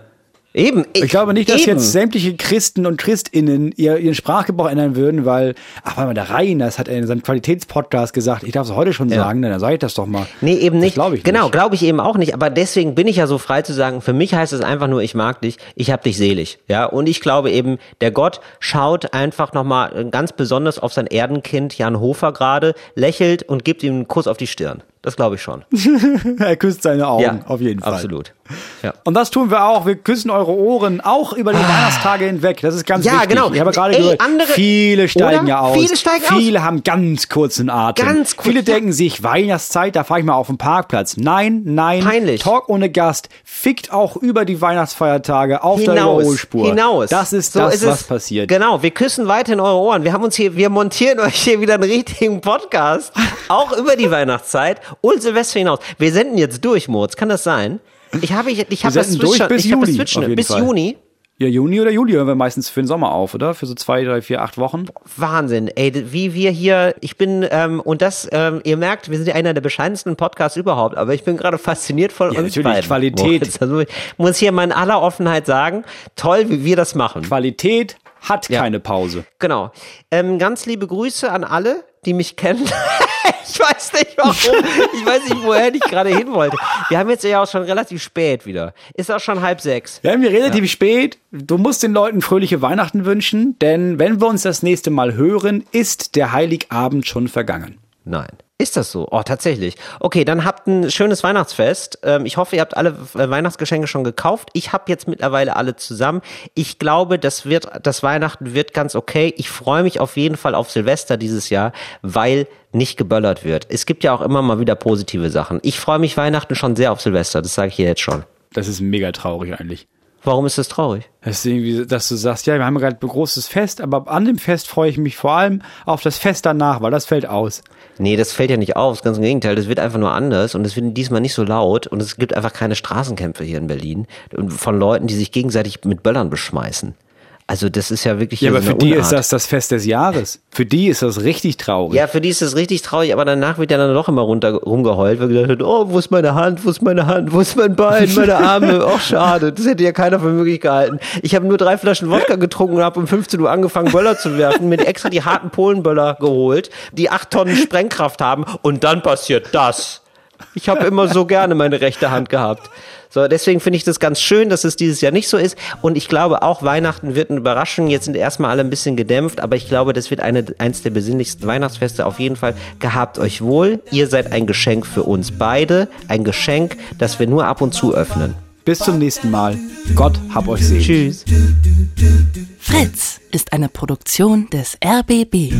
Eben. Ich glaube nicht, dass jetzt sämtliche Christen und Christinnen ihren Sprachgebrauch ändern würden, weil, ach, warte mal, der Reiners hat in seinem Qualitätspodcast gesagt, ich darf es heute schon sagen, dann sage ich das doch mal. Nee, eben nicht. Das glaube ich nicht. Genau, glaube ich eben auch nicht, aber deswegen bin ich ja so frei zu sagen, für mich heißt es einfach nur, ich mag dich, ich hab dich selig. Ja, und ich glaube eben, der Gott schaut einfach nochmal ganz besonders auf sein Erdenkind Jan Hofer gerade, lächelt und gibt ihm einen Kuss auf die Stirn. Das glaube ich schon. Er küsst seine Augen, ja, auf jeden Fall. Absolut. Ja. Und das tun wir auch. Wir küssen eure Ohren auch über die Weihnachtstage hinweg. Das ist ganz wichtig. Genau. Ich habe gerade gehört, viele steigen ja aus. Viele haben ganz kurzen Atem. Ganz kurz. Viele denken sich, Weihnachtszeit, da fahre ich mal auf den Parkplatz. Nein. Peinlich. Talk ohne Gast. Fickt auch über die Weihnachtsfeiertage auf der Überholspur. Hinaus. Das ist so was passiert. Genau. Wir küssen weiterhin eure Ohren. Wir montieren euch hier wieder einen richtigen Podcast. Auch über die Weihnachtszeit. Und Silvester hinaus. Wir senden jetzt durch, Moritz. Kann das sein? Ich hab das Switchen. Bis Juni. Ja, Juni oder Juli hören wir meistens für den Sommer auf, oder? Für so 2, 3, 4, 8 Wochen. Wahnsinn, ey, wie wir hier, ihr merkt, wir sind ja einer der bescheidensten Podcasts überhaupt, aber ich bin gerade fasziniert von uns beiden. Natürlich, Qualität. Also, ich muss hier mal in aller Offenheit sagen, toll, wie wir das machen. Qualität hat keine Pause. Genau. Ganz liebe Grüße an alle, die mich kennen. Ich weiß nicht warum. Ich weiß nicht, woher ich gerade hin wollte. Wir haben jetzt ja auch schon relativ spät wieder. Ist auch schon 5:30. Wir haben hier relativ spät. Du musst den Leuten fröhliche Weihnachten wünschen, denn wenn wir uns das nächste Mal hören, ist der Heiligabend schon vergangen. Nein. Ist das so? Oh, tatsächlich. Okay, dann habt ein schönes Weihnachtsfest. Ich hoffe, ihr habt alle Weihnachtsgeschenke schon gekauft. Ich habe jetzt mittlerweile alle zusammen. Ich glaube, das Weihnachten wird ganz okay. Ich freue mich auf jeden Fall auf Silvester dieses Jahr, weil nicht geböllert wird. Es gibt ja auch immer mal wieder positive Sachen. Ich freue mich Weihnachten schon sehr auf Silvester. Das sage ich hier jetzt schon. Das ist mega traurig eigentlich. Warum ist das traurig? Das ist irgendwie, dass du sagst, ja, wir haben gerade ein großes Fest, aber an dem Fest freue ich mich vor allem auf das Fest danach, weil das fällt aus. Nee, das fällt ja nicht aus, ganz im Gegenteil, das wird einfach nur anders und es wird diesmal nicht so laut und es gibt einfach keine Straßenkämpfe hier in Berlin von Leuten, die sich gegenseitig mit Böllern beschmeißen. Also das ist ja wirklich... Ja, aber für die ist das Fest des Jahres. Für die ist das richtig traurig. Ja, für die ist das richtig traurig, aber danach wird ja dann doch immer rumgeheult, weil gedacht wird, oh, wo ist meine Hand, wo ist mein Bein, meine Arme, oh schade, das hätte ja keiner für möglich gehalten. Ich habe nur 3 Flaschen Wodka getrunken und habe um 15 Uhr angefangen, Böller zu werfen, mir extra die harten Polenböller geholt, die 8 Tonnen Sprengkraft haben und dann passiert das. Ich habe immer so gerne meine rechte Hand gehabt. So, deswegen finde ich das ganz schön, dass es dieses Jahr nicht so ist. Und ich glaube auch, Weihnachten wird eine Überraschung. Jetzt sind erstmal alle ein bisschen gedämpft, aber ich glaube, das wird eins der besinnlichsten Weihnachtsfeste auf jeden Fall. Gehabt euch wohl. Ihr seid ein Geschenk für uns beide. Ein Geschenk, das wir nur ab und zu öffnen. Bis zum nächsten Mal. Gott hab euch selig. Tschüss. Fritz ist eine Produktion des RBB.